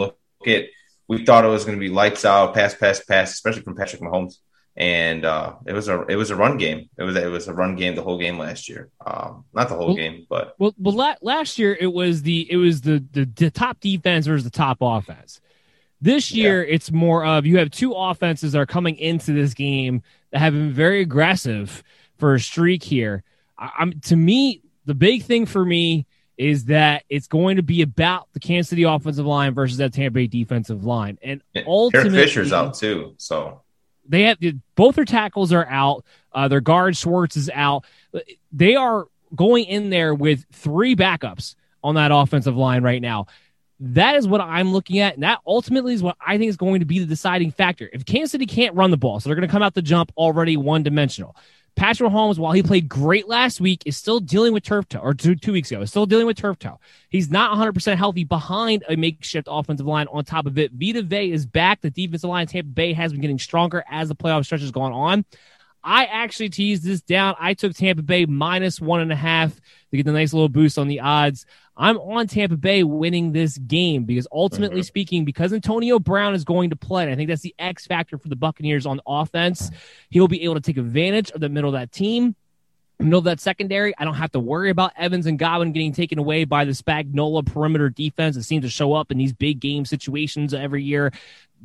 We thought it was going to be lights out, pass, especially from Patrick Mahomes. And it was a run game. It was a run game the whole game last year. Not the whole game, but last year it was the top defense versus the top offense. This year it's more of you have two offenses that are coming into this game that have been very aggressive for a streak here. To me, the big thing for me is that it's going to be about the Kansas City offensive line versus that Tampa Bay defensive line, and ultimately Derek Fisher's out too, so. They have both their tackles are out. Their guard Schwartz is out. They are going in there with three backups on that offensive line right now. That is what I'm looking at, and that ultimately is what I think is going to be the deciding factor. If Kansas City can't run the ball, so they're going to come out the jump already one-dimensional. Patrick Mahomes, while he played great last week, is still dealing with turf toe, or two weeks ago, is still dealing with turf toe. He's not 100% healthy behind a makeshift offensive line on top of it. Vita Vea is back. The defensive line Tampa Bay has been getting stronger as the playoff stretch has gone on. I actually teased this down. I took Tampa Bay -1.5 to get the nice little boost on the odds. I'm on Tampa Bay winning this game because ultimately speaking, because Antonio Brown is going to play, and I think that's the X factor for the Buccaneers on offense, he'll be able to take advantage of the middle of that team, middle of that secondary. I don't have to worry about Evans and Godwin getting taken away by the Spagnuolo perimeter defense that seems to show up in these big game situations every year.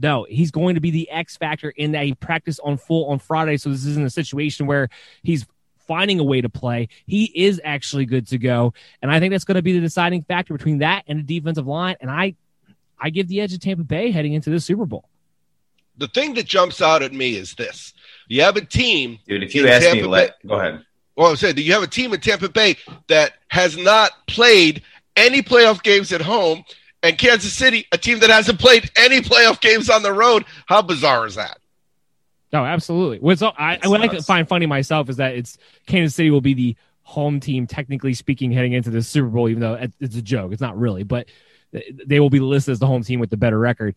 No, he's going to be the X factor in that he practiced on full on Friday, so this isn't a situation where he's finding a way to play. He is actually good to go, and I think that's going to be the deciding factor between that and the defensive line, and I give the edge to Tampa Bay heading into this Super Bowl. The thing that jumps out at me is this. You have a team... Dude, if you ask Tampa me, go ahead. Well, I'm saying, do you have a team in Tampa Bay that has not played any playoff games at home, and Kansas City, a team that hasn't played any playoff games on the road? How bizarre is that? No, absolutely. What I find funny myself is that it's Kansas City will be the home team, technically speaking, heading into the Super Bowl, even though it's a joke. It's not really, but they will be listed as the home team with the better record.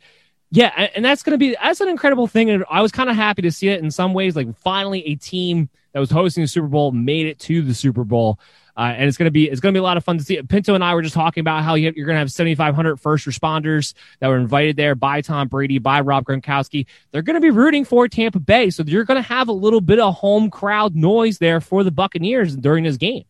Yeah, and that's an incredible thing. And I was kind of happy to see it in some ways. Like finally, a team that was hosting the Super Bowl made it to the Super Bowl. And it's gonna be a lot of fun to see. Pinto and I were just talking about how you're gonna have 7,500 first responders that were invited there by Tom Brady, by Rob Gronkowski. They're gonna be rooting for Tampa Bay, so you're gonna have a little bit of home crowd noise there for the Buccaneers during this game.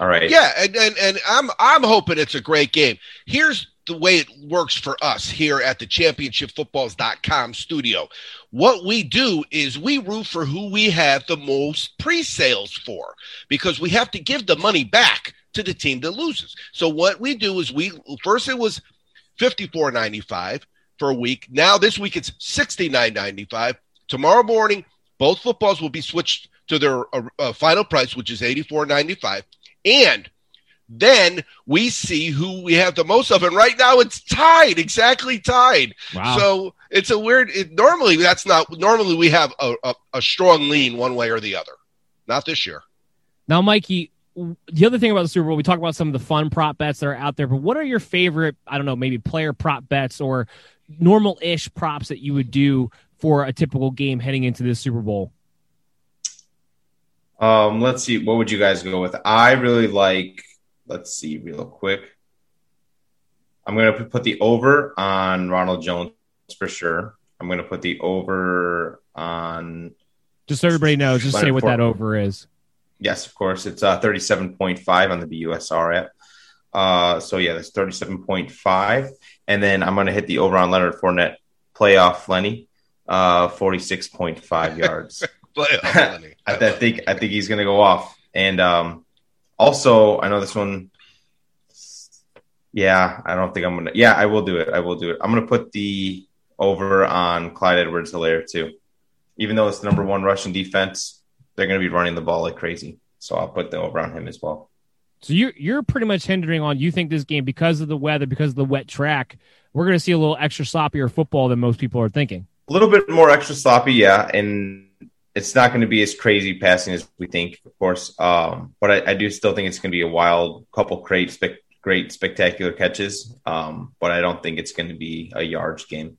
All right. Yeah, and I'm hoping it's a great game. Here's the way it works for us here at the ChampionshipFootballs.com studio. What we do is we root for who we have the most pre-sales for, because we have to give the money back to the team that loses. So what we do is first it was $54.95 for a week. Now this week it's $69.95. Tomorrow morning, both footballs will be switched to their final price, which is $84.95. And then we see who we have the most of. And right now it's tied, exactly tied. Wow. So it's a weird, normally we have a strong lean one way or the other. Not this year. Now, Mikey, the other thing about the Super Bowl, we talk about some of the fun prop bets that are out there, but what are your favorite, I don't know, maybe player prop bets or normal-ish props that you would do for a typical game heading into this Super Bowl? Let's see. What would you guys go with? I really like... Let's see real quick. I'm going to put the over on Ronald Jones for sure. I'm going to put the over on. Just so everybody knows, just say what that over is. Yes, of course. It's 37.5 on the BUSR app. So, yeah, that's 37.5. And then I'm going to hit the over on Leonard Fournette, playoff Lenny, 46.5 yards. Playoff Lenny. I think he's going to go off. And also, I know this one. Yeah, I don't think I'm going to. Yeah, I will do it. I'm going to put the over on Clyde Edwards-Helaire, too. Even though it's the number one rushing defense, they're going to be running the ball like crazy. So I'll put the over on him as well. So you're pretty much hindering on, you think this game, because of the weather, because of the wet track, we're going to see a little extra sloppier football than most people are thinking. A little bit more extra sloppy, yeah. And it's not going to be as crazy passing as we think, of course. But I do still think it's going to be a wild couple great spectacular catches. But I don't think it's going to be a yards game.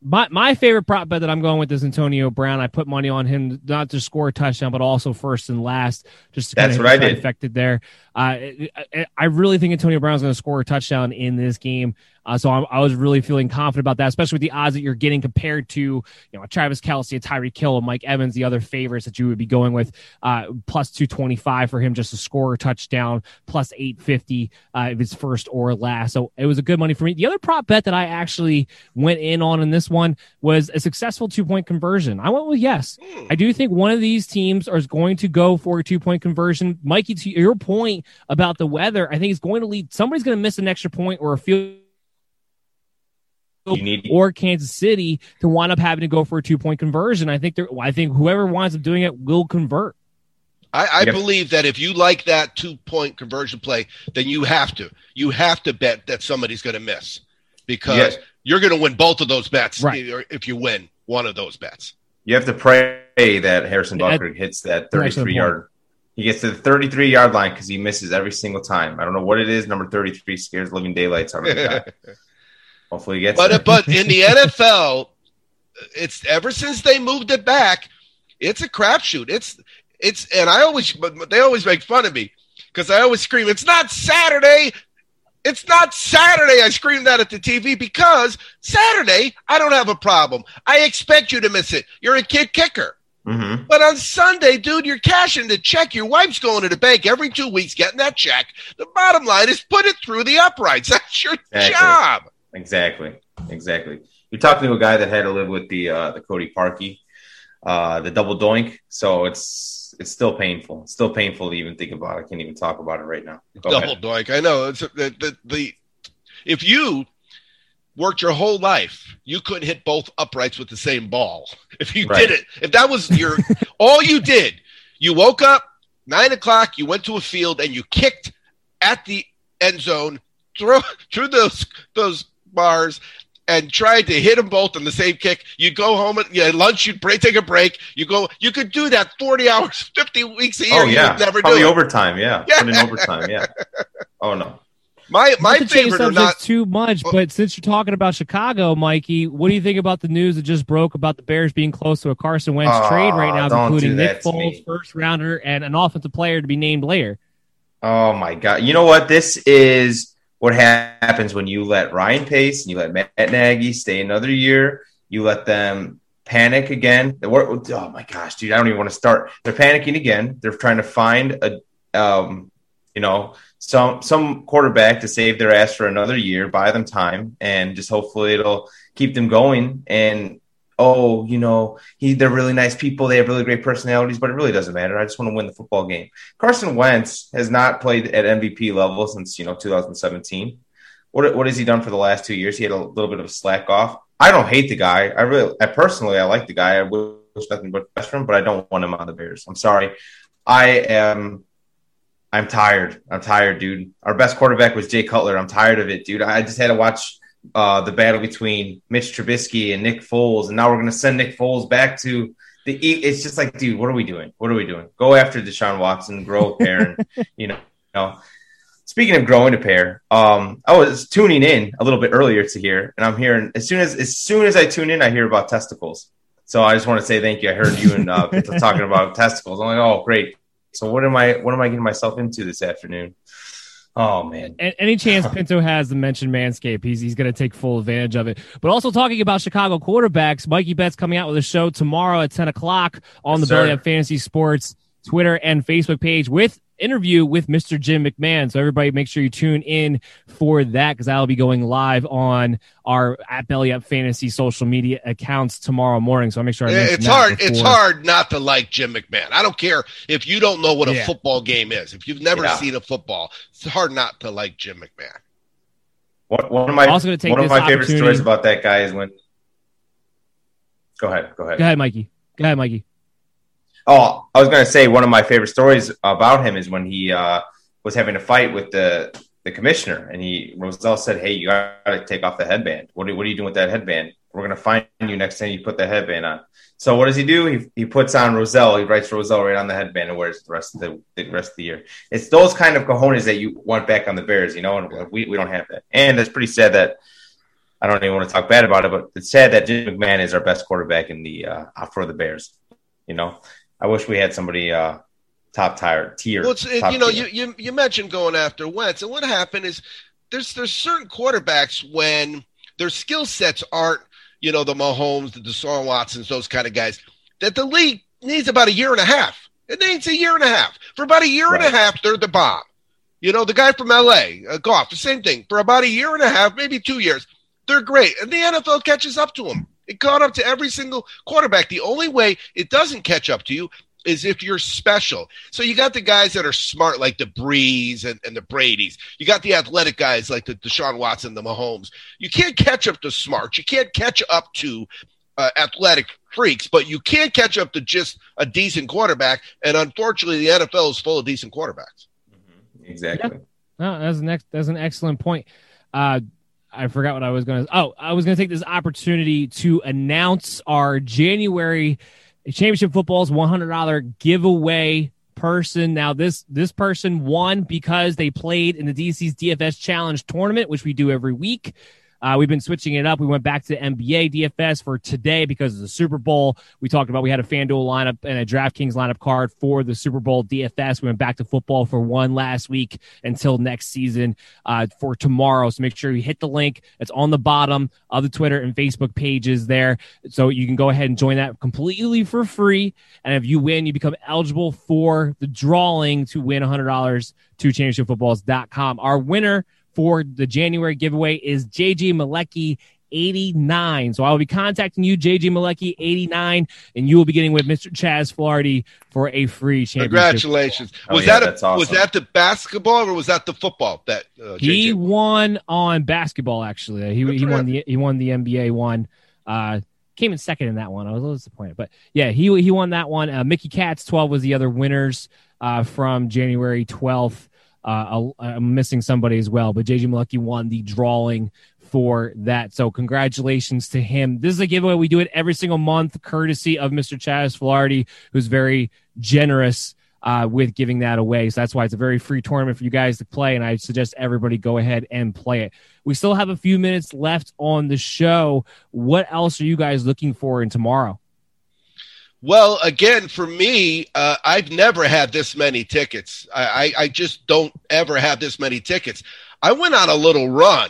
My favorite prop bet that I'm going with is Antonio Brown. I put money on him not to score a touchdown, but also first and last. Just to that's what I did. Affected there. I really think Antonio Brown's going to score a touchdown in this game. So I was really feeling confident about that, especially with the odds that you're getting compared to, you know, Travis Kelce, a Tyreek Hill, and Mike Evans, the other favorites that you would be going with. Plus 225 for him just to score a touchdown, plus 850 if it's first or last. So it was a good money for me. The other prop bet that I actually went in on in this one was a successful 2-point conversion. I went with yes. I do think one of these teams is going to go for a 2-point conversion. Mikey, to your point about the weather, I think it's going to lead. Somebody's going to miss an extra point or a field. Or Kansas City to wind up having to go for a 2-point conversion. I think whoever winds up doing it will convert. I believe that if you like that 2-point conversion play, then you have to bet that somebody's going to miss, because you're going to win both of those bets, right? If you win one of those bets, you have to pray that Harrison Butker hits that 33-yard. He gets to the 33-yard line because he misses every single time. I don't know what it is. Number 33 scares living daylights out of the guy. Hopefully he gets it. But in the NFL, it's ever since they moved it back, it's a crapshoot. And they always make fun of me because I always scream, "It's not Saturday! It's not Saturday!" I scream that at the TV because Saturday I don't have a problem. I expect you to miss it. You're a kid kicker. Mm-hmm. But on Sunday, dude, you're cashing the check. Your wife's going to the bank every 2 weeks getting that check. The bottom line is put it through the uprights. That's your job. Exactly. You're talking to a guy that had to live with the Cody Parkey, the double doink. So it's still painful. It's still painful to even think about. I can't even talk about it right now. Go ahead. Double doink. I know. It's if you worked your whole life, you couldn't hit both uprights with the same ball. If you did it, if that was your all you did, you woke up 9 o'clock, you went to a field, and you kicked at the end zone through those bars and tried to hit them both on the same kick. You'd go home at lunch. You'd take a break. You could do that 40 hours, 50 weeks a year. Oh yeah, never probably do it. Overtime. Yeah. Put in overtime. Yeah. Oh no. My favorite or not too much, but since you're talking about Chicago, Mikey, what do you think about the news that just broke about the Bears being close to a Carson Wentz trade right now, including Nick Foles, first rounder, and an offensive player to be named later? Oh my God! You know what? This is what happens when you let Ryan Pace and you let Matt Nagy stay another year. You let them panic again. Oh, my gosh, dude, I don't even want to start. They're panicking again. They're trying to find some quarterback to save their ass for another year, buy them time, and just hopefully it'll keep them going. And, they're really nice people. They have really great personalities, but it really doesn't matter. I just want to win the football game. Carson Wentz has not played at MVP level since, 2017. What has he done for the last 2 years? He had a little bit of a slack off. I don't hate the guy. I personally like the guy. I wish nothing but best for him, but I don't want him on the Bears. I'm sorry. I am I'm tired, dude. Our best quarterback was Jay Cutler. I'm tired of it, dude. I just had to watch the battle between Mitch Trubisky and Nick Foles, and now we're going to send Nick Foles back to the – it's just like, dude, what are we doing? What are we doing? Go after Deshaun Watson, grow a pair, and, you know. Speaking of growing a pair, I was tuning in a little bit earlier to here, and I'm hearing as soon as I tune in, I hear about testicles. So I just want to say thank you. I heard you and Pinto talking about testicles. I'm like, oh, great. So what am I getting myself into this afternoon? Oh, man. Any chance Pinto has to mention Manscaped, he's going to take full advantage of it. But also talking about Chicago quarterbacks, Mikey Betts coming out with a show tomorrow at 10 o'clock on the Belly Up Fantasy Sports Twitter and Facebook page with interview with Mr. Jim McMahon. So everybody make sure you tune in for that, because I'll be going live on our at Belly Up Fantasy social media accounts tomorrow morning. So I'll make sure I mention it's that hard. Before. It's hard not to like Jim McMahon. I don't care if you don't know what a football game is. If you've never seen a football, it's hard not to like Jim McMahon. One of my favorite stories about that guy is when. Go ahead, Mikey. Oh, I was going to say one of my favorite stories about him is when he was having a fight with the commissioner, and Roselle said, hey, you got to take off the headband. What are you doing with that headband? We're going to find you next time you put the headband on. So what does he do? He puts on Roselle. He writes Roselle right on the headband and wears the rest of the year. It's those kind of cojones that you want back on the Bears, and we don't have that. And it's pretty sad that I don't even want to talk bad about it, but it's sad that Jim McMahon is our best quarterback in the for the Bears, I wish we had somebody top tier. Well, you mentioned going after Wentz, and what happened is there's certain quarterbacks when their skill sets aren't, the Mahomes, the Deshaun Watsons, those kind of guys, that the league needs about a year and a half. It needs a year and a half. For about a year and a half, they're the bomb. The guy from L.A., Goff, the same thing. For about a year and a half, maybe 2 years, they're great. And the NFL catches up to them. It caught up to every single quarterback. The only way it doesn't catch up to you is if you're special. So you got the guys that are smart like the Brees and the Bradys. You got the athletic guys like the Deshaun Watson, the Mahomes. You can't catch up to smarts. You can't catch up to athletic freaks, but you can catch up to just a decent quarterback. And unfortunately, the NFL is full of decent quarterbacks. Mm-hmm. Exactly. Yeah. No, that's an excellent point. I forgot what I was going to. Oh, I was going to take this opportunity to announce our January Championship Football's $100 giveaway person. Now, this person won because they played in the DC's DFS Challenge tournament, which we do every week. We've been switching it up. We went back to NBA DFS for today because of the Super Bowl. We talked about we had a FanDuel lineup and a DraftKings lineup card for the Super Bowl DFS. We went back to football for one last week until next season for tomorrow. So make sure you hit the link. It's on the bottom of the Twitter and Facebook pages there. So you can go ahead and join that completely for free. And if you win, you become eligible for the drawing to win $100 to ChampionshipFootballs.com. Our winner for the January giveaway is JJ Malecki 89. So I will be contacting you, JJ Malecki 89, and you will be getting with Mr. Chaz Flaherty for a free championship. Congratulations. Awesome. Was that the basketball or was that the football that he won on basketball? Actually, he won the NBA one. Came in second in that one. I was a little disappointed, but yeah, he won that one. Mickey Katz 12 was the other winners from January 12th. I'm missing somebody as well, but JJ Malecki won the drawing for that. So congratulations to him. This is a giveaway. We do it every single month, courtesy of Mr. Chaz Flaherty, who's very generous with giving that away. So that's why it's a very free tournament for you guys to play, and I suggest everybody go ahead and play it. We still have a few minutes left on the show. What else are you guys looking for in tomorrow? Well, again, for me, I've never had this many tickets. I just don't ever have this many tickets. I went on a little run,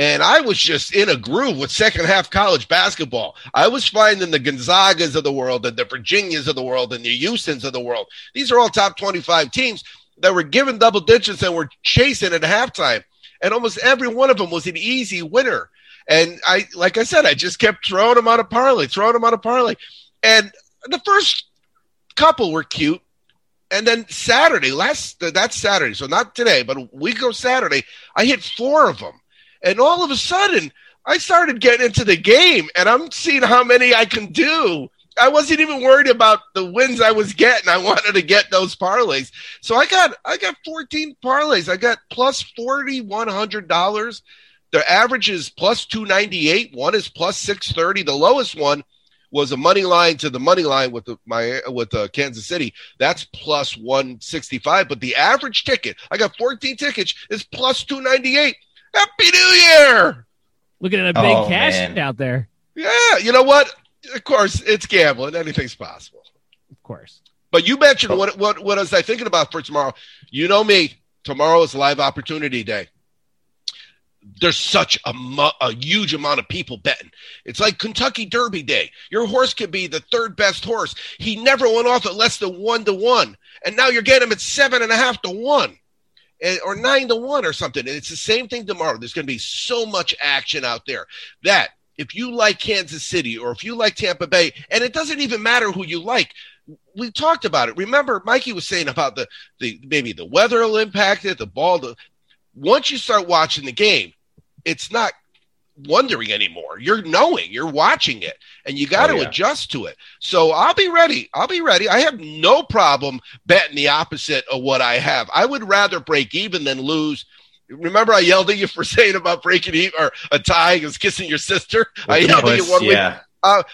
and I was just in a groove with second-half college basketball. I was finding the Gonzagas of the world and the Virginias of the world and the Houstons of the world. These are all top 25 teams that were given double digits and were chasing at halftime, and almost every one of them was an easy winner. And I, like I said, I just kept throwing them out of parlay. And the first couple were cute, and then Saturday, that's Saturday, so not today, but a week ago Saturday, I hit four of them, and all of a sudden, I started getting into the game, and I'm seeing how many I can do, I wasn't even worried about the wins I was getting. I wanted to get those parlays. So I got 14 parlays. I got plus $4,100. The average is plus 298. One is plus 630. The lowest one was a money line to the money line with Kansas City. That's plus 165. But the average ticket, I got 14 tickets, is plus 298. Happy New Year! Looking at a big cash out there. Yeah, you know what? Of course, it's gambling. Anything's possible. Of course. But you mentioned what was I thinking about for tomorrow? You know me. Tomorrow is live opportunity day. There's such a huge amount of people betting. It's like Kentucky Derby Day. Your horse could be the third best horse. He never went off at less than 1-1. And now you're getting him at 7.5-1 or 9-1 or something. And it's the same thing tomorrow. There's going to be so much action out there that if you like Kansas City or if you like Tampa Bay, and it doesn't even matter who you like, we talked about it. Remember, Mikey was saying about the maybe the weather will impact it, the ball. Once you start watching the game, it's not wondering anymore. You're knowing, you're watching it, and you got to adjust to it. So I'll be ready. I have no problem betting the opposite of what I have. I would rather break even than lose. Remember I yelled at you for saying about breaking even or a tie is kissing your sister? I yelled at you one week.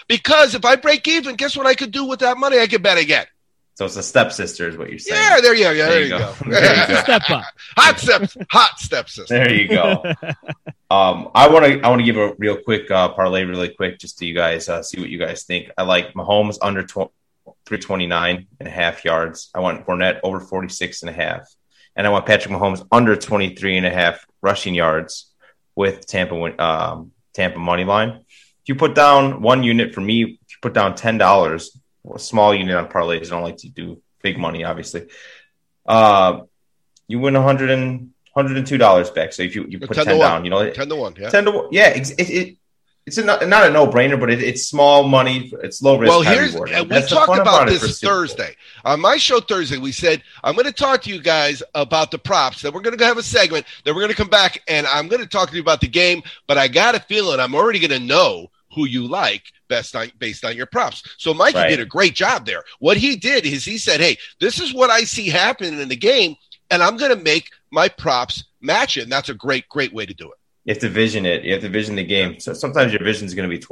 Because if I break even, guess what I could do with that money? I could bet again. So it's a stepsister is what you're saying. Yeah, there you go. There you go. Step up. Hot stepsister. There you go. I want to give a real quick parlay really quick just to you guys see what you guys think. I like Mahomes under 329.5 yards. I want Fournette over 46.5. And I want Patrick Mahomes under 23.5 rushing yards with Tampa money line. If you put down one unit for me, if you put down $10, a small unit on parlays. I don't like to do big money, obviously. You win $102 back. So if you put 10 down, you know, 10-1, yeah, 10-1, yeah. It's not a no-brainer, but it's small money. It's low risk. Well, we talked about this Thursday on my show. Thursday, we said I'm going to talk to you guys about the props. Then we're going to have a segment. Then we're going to come back and I'm going to talk to you about the game. But I got a feeling I'm already going to know who you like best based on your props. So Mikey did a great job there. What he did is he said, hey, this is what I see happening in the game, and I'm going to make my props match it. And that's a great, great way to do it. You have to vision it. You have to vision the game. So sometimes your vision is going to be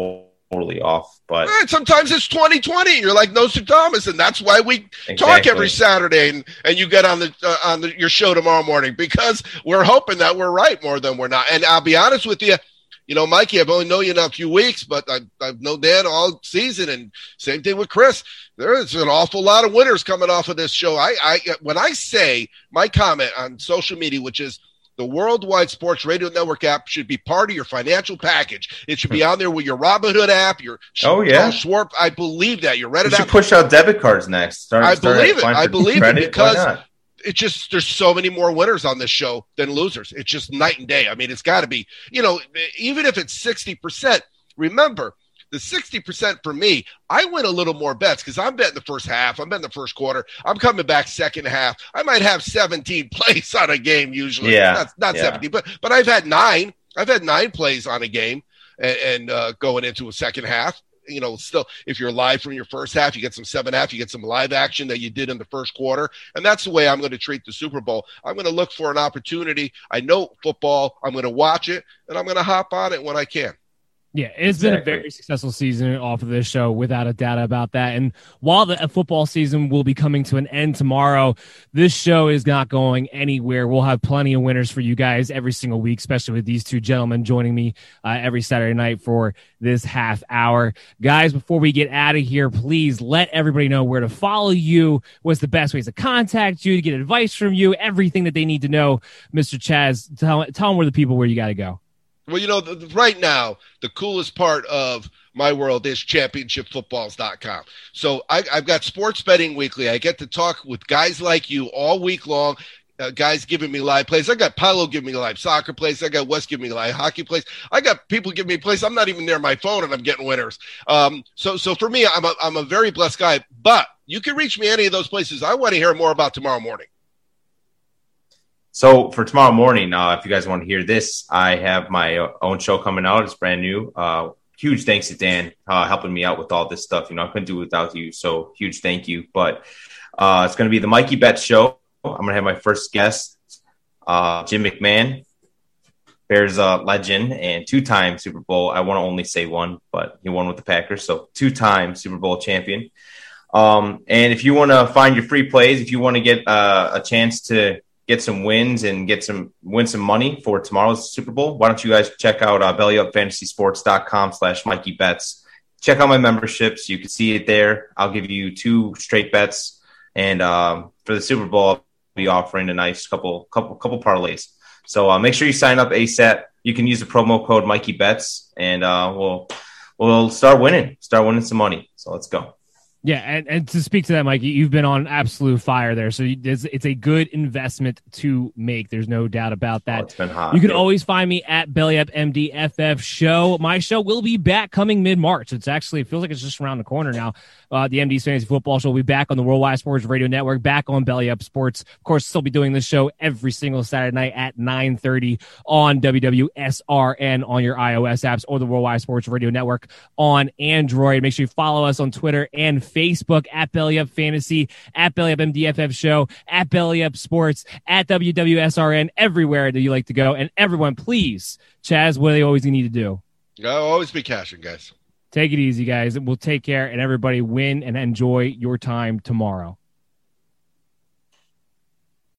totally off. But sometimes it's 2020. You're like Nostradamus, and that's why we talk every Saturday and you get on your show tomorrow morning because we're hoping that we're right more than we're not. And I'll be honest with you, you know, Mikey, I've only known you in a few weeks, but I've known Dan all season, and same thing with Chris. There is an awful lot of winners coming off of this show. When I say my comment on social media, which is the Worldwide Sports Radio Network app should be part of your financial package. It should be on there with your Robinhood app, your Schwarp. I believe that. Your Reddit app. You should push out debit cards next. I believe it because – it's just there's so many more winners on this show than losers. It's just night and day. I mean, it's got to be, you know, even if it's 60%, remember, the 60% for me, I win a little more bets because I'm betting the first half. I'm betting the first quarter. I'm coming back second half. I might have 17 plays on a game usually. Yeah. Not 17, but I've had 9. I've had 9 plays on a game and going into a second half. You know, still, if you're live from your first half, you get some 7.5, you get some live action that you did in the first quarter. And that's the way I'm going to treat the Super Bowl. I'm going to look for an opportunity. I know football. I'm going to watch it, and I'm going to hop on it when I can. Yeah, it's been a very successful season off of this show, without a doubt about that. And while the football season will be coming to an end tomorrow, this show is not going anywhere. We'll have plenty of winners for you guys every single week, especially with these two gentlemen joining me every Saturday night for this half hour. Guys, before we get out of here, please let everybody know where to follow you, what's the best ways to contact you, to get advice from you, everything that they need to know. Mr. Chaz, tell them where the people where you got to go. Well, you know, right now, the coolest part of my world is ChampionshipFootballs.com. So I've got Sports Betting Weekly. I get to talk with guys like you all week long, guys giving me live plays. I got Paolo giving me live soccer plays. I got Wes giving me live hockey plays. I got people giving me plays. I'm not even near my phone, and I'm getting winners. So for me, I'm a very blessed guy. But you can reach me any of those places. I want to hear more about tomorrow morning. So for tomorrow morning, if you guys want to hear this, I have my own show coming out. It's brand new. huge thanks to Dan helping me out with all this stuff. You know, I couldn't do it without you. So huge thank you. But it's going to be the Mikey Betts Show. I'm going to have my first guest, Jim McMahon, Bears legend and two-time Super Bowl. I want to only say one, but he won with the Packers. So two-time Super Bowl champion. And if you want to find your free plays, if you want to get a chance to get some wins and win some money for tomorrow's Super Bowl, why don't you guys check out bellyupfantasysports.com/Mikey Betts. Check out my memberships. You can see it there. I'll give you 2 straight bets. And for the Super Bowl, I'll be offering a nice couple parlays. So make sure you sign up ASAP. You can use the promo code Mikey Betts, and we'll start winning some money. So let's go. Yeah, and to speak to that, Mikey, you've been on absolute fire there. So it's a good investment to make. There's no doubt about that. It's been hot. You can always find me at Belly Up MDFF Show. My show will be back coming mid-March. It feels like it's just around the corner now. The MD's Fantasy Football Show will be back on the Worldwide Sports Radio Network, back on Belly Up Sports. Of course, still be doing this show every single Saturday night at 9:30 on WWSRN on your iOS apps or the Worldwide Sports Radio Network on Android. Make sure you follow us on Twitter and Facebook at Belly Up Fantasy, at Belly Up MDFF Show, at Belly Up Sports, at WWSRN, everywhere that you like to go. And everyone, please, Chaz, what do they always need to do? I'll always be cashing, guys. Take it easy, guys. We'll take care, and everybody win and enjoy your time tomorrow.